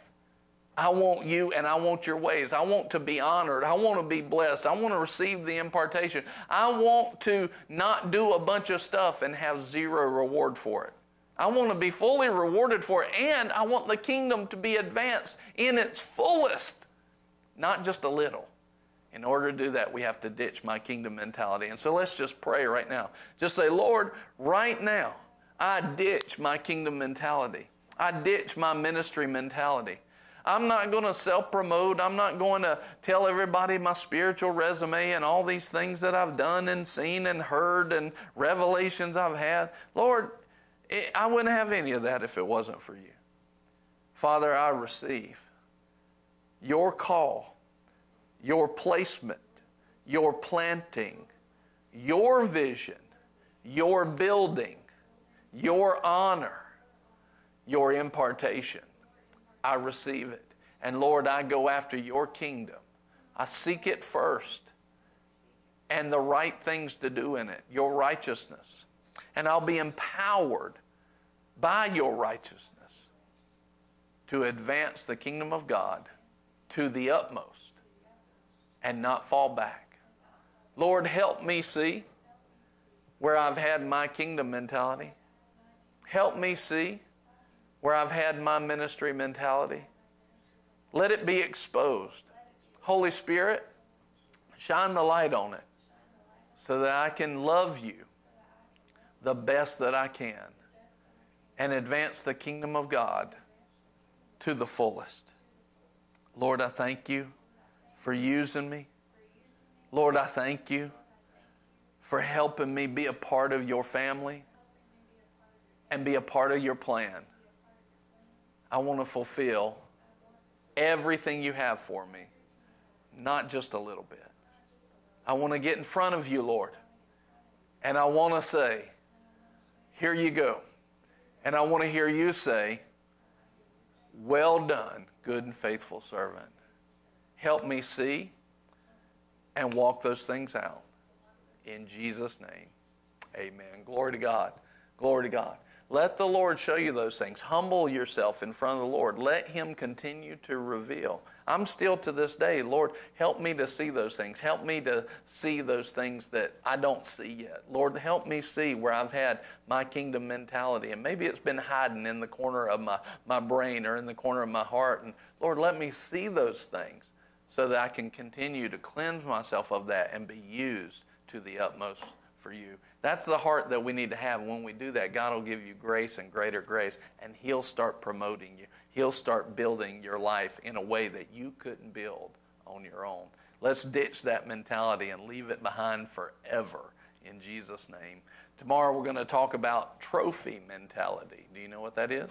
I want you and I want your ways. I want to be honored. I want to be blessed. I want to receive the impartation. I want to not do a bunch of stuff and have zero reward for it. I want to be fully rewarded for it, and I want the kingdom to be advanced in its fullest, not just a little. In order to do that, we have to ditch my kingdom mentality. And so let's just pray right now. Just say, Lord, right now, I ditch my kingdom mentality. I ditch my ministry mentality. I'm not going to self-promote. I'm not going to tell everybody my spiritual resume and all these things that I've done and seen and heard and revelations I've had. Lord, I wouldn't have any of that if it wasn't for you. Father, I receive your call, your placement, your planting, your vision, your building, your honor, your impartation. I receive it. And Lord, I go after your kingdom. I seek it first and the right things to do in it, your righteousness. And I'll be empowered by your righteousness to advance the kingdom of God to the utmost and not fall back. Lord, help me see where I've had my kingdom mentality. Help me see where I've had my ministry mentality. Let it be exposed. Holy Spirit, shine the light on it so that I can love you the best that I can and advance the kingdom of God to the fullest. Lord, I thank you for using me. Lord, I thank you for helping me be a part of your family and be a part of your plan. I want to fulfill everything you have for me, not just a little bit. I want to get in front of you, Lord, and I want to say, here you go. And I want to hear you say, Well done, good and faithful servant. Help me see and walk those things out. In Jesus' name, amen. Glory to God. Glory to God. Let the Lord show you those things. Humble yourself in front of the Lord. Let Him continue to reveal. I'm still to this day, Lord, help me to see those things. Help me to see those things that I don't see yet. Lord, help me see where I've had my kingdom mentality. And maybe it's been hiding in the corner of my brain or in the corner of my heart. And Lord, let me see those things so that I can continue to cleanse myself of that and be used to the utmost for you. That's the heart that we need to have. When we do that, God will give you grace and greater grace, and He'll start promoting you. He'll start building your life in a way that you couldn't build on your own. Let's ditch that mentality and leave it behind forever in Jesus' name. Tomorrow we're going to talk about trophy mentality. Do you know what that is?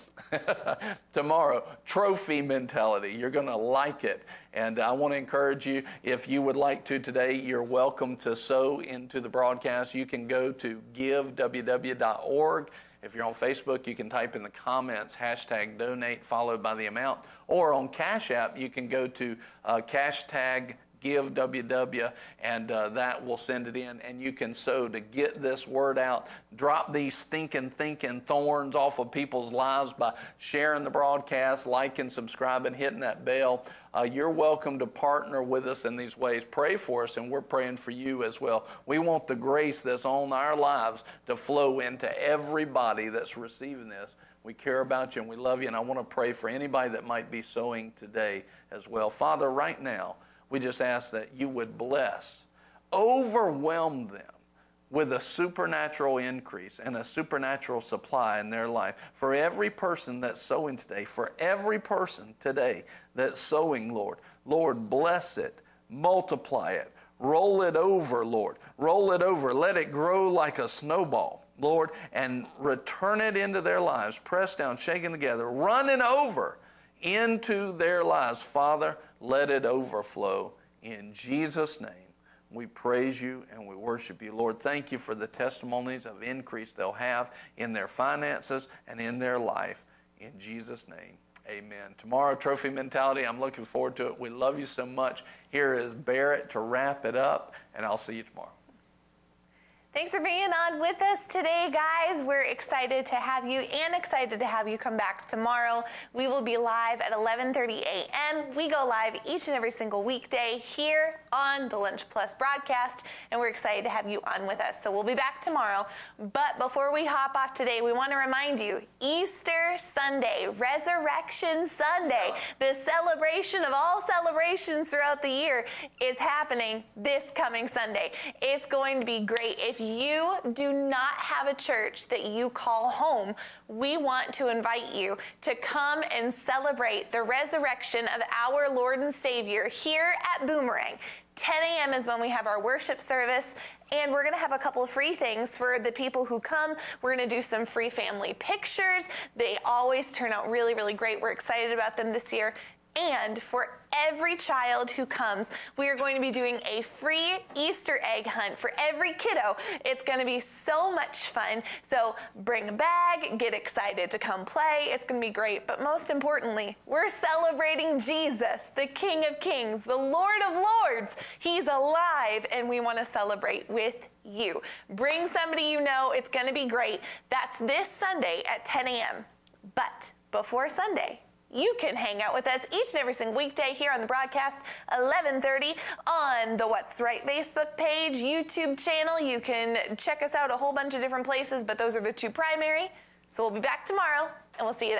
Tomorrow, trophy mentality. You're going to like it. And I want to encourage you, if you would like to today, you're welcome to sow into the broadcast. You can go to giveww.org. If you're on Facebook, you can type in the comments, hashtag donate, followed by the amount. Or on Cash App, you can go to hashtag Give WW, and that will send it in, and you can sow to get this word out. Drop these thinking thorns off of people's lives by sharing the broadcast, liking, subscribing, hitting that bell. You're welcome to partner with us in these ways. Pray for us, and we're praying for you as well. We want the grace that's on our lives to flow into everybody that's receiving this. We care about you, and we love you, and I want to pray for anybody that might be sowing today as well. Father, right now, we just ask that you would bless, overwhelm them with a supernatural increase and a supernatural supply in their life. For every person that's sowing today, Lord, bless it, multiply it, roll it over, Lord, roll it over, let it grow like a snowball, Lord, and return it into their lives, pressed down, shaken together, running over into their lives. Father, let it overflow in Jesus' name. We praise you and we worship you. Lord, thank you for the testimonies of increase they'll have in their finances and in their life. In Jesus' name, amen. Tomorrow, trophy mentality. I'm looking forward to it. We love you so much. Here is Barrett to wrap it up, and I'll see you tomorrow. Thanks for being on with us today, guys. We're excited to have you and excited to have you come back tomorrow. We will be live at 11:30 a.m. We go live each and every single weekday here on the Lunch Plus broadcast, and we're excited to have you on with us. So we'll be back tomorrow. But before we hop off today, we want to remind you, Easter Sunday, Resurrection Sunday, the celebration of all celebrations throughout the year, is happening this coming Sunday. It's going to be great. If you do not have a church that you call home, we want to invite you to come and celebrate the resurrection of our Lord and Savior here at Boomerang. 10 a.m. is when we have our worship service, and we're going to have a couple of free things for the people who come. We're going to do some free family pictures. They always turn out really, really great. We're excited about them this year. And for every child who comes, we are going to be doing a free Easter egg hunt for every kiddo. It's going to be so much fun. So bring a bag, get excited to come play. It's going to be great. But most importantly, we're celebrating Jesus, the King of Kings, the Lord of Lords. He's alive, and we want to celebrate with you. Bring somebody you know. It's going to be great. That's this Sunday at 10 a.m. But before Sunday, you can hang out with us each and every single weekday here on the broadcast, 11:30 on the What's Right Facebook page, YouTube channel. You can check us out a whole bunch of different places, but those are the two primary. So we'll be back tomorrow, and we'll see you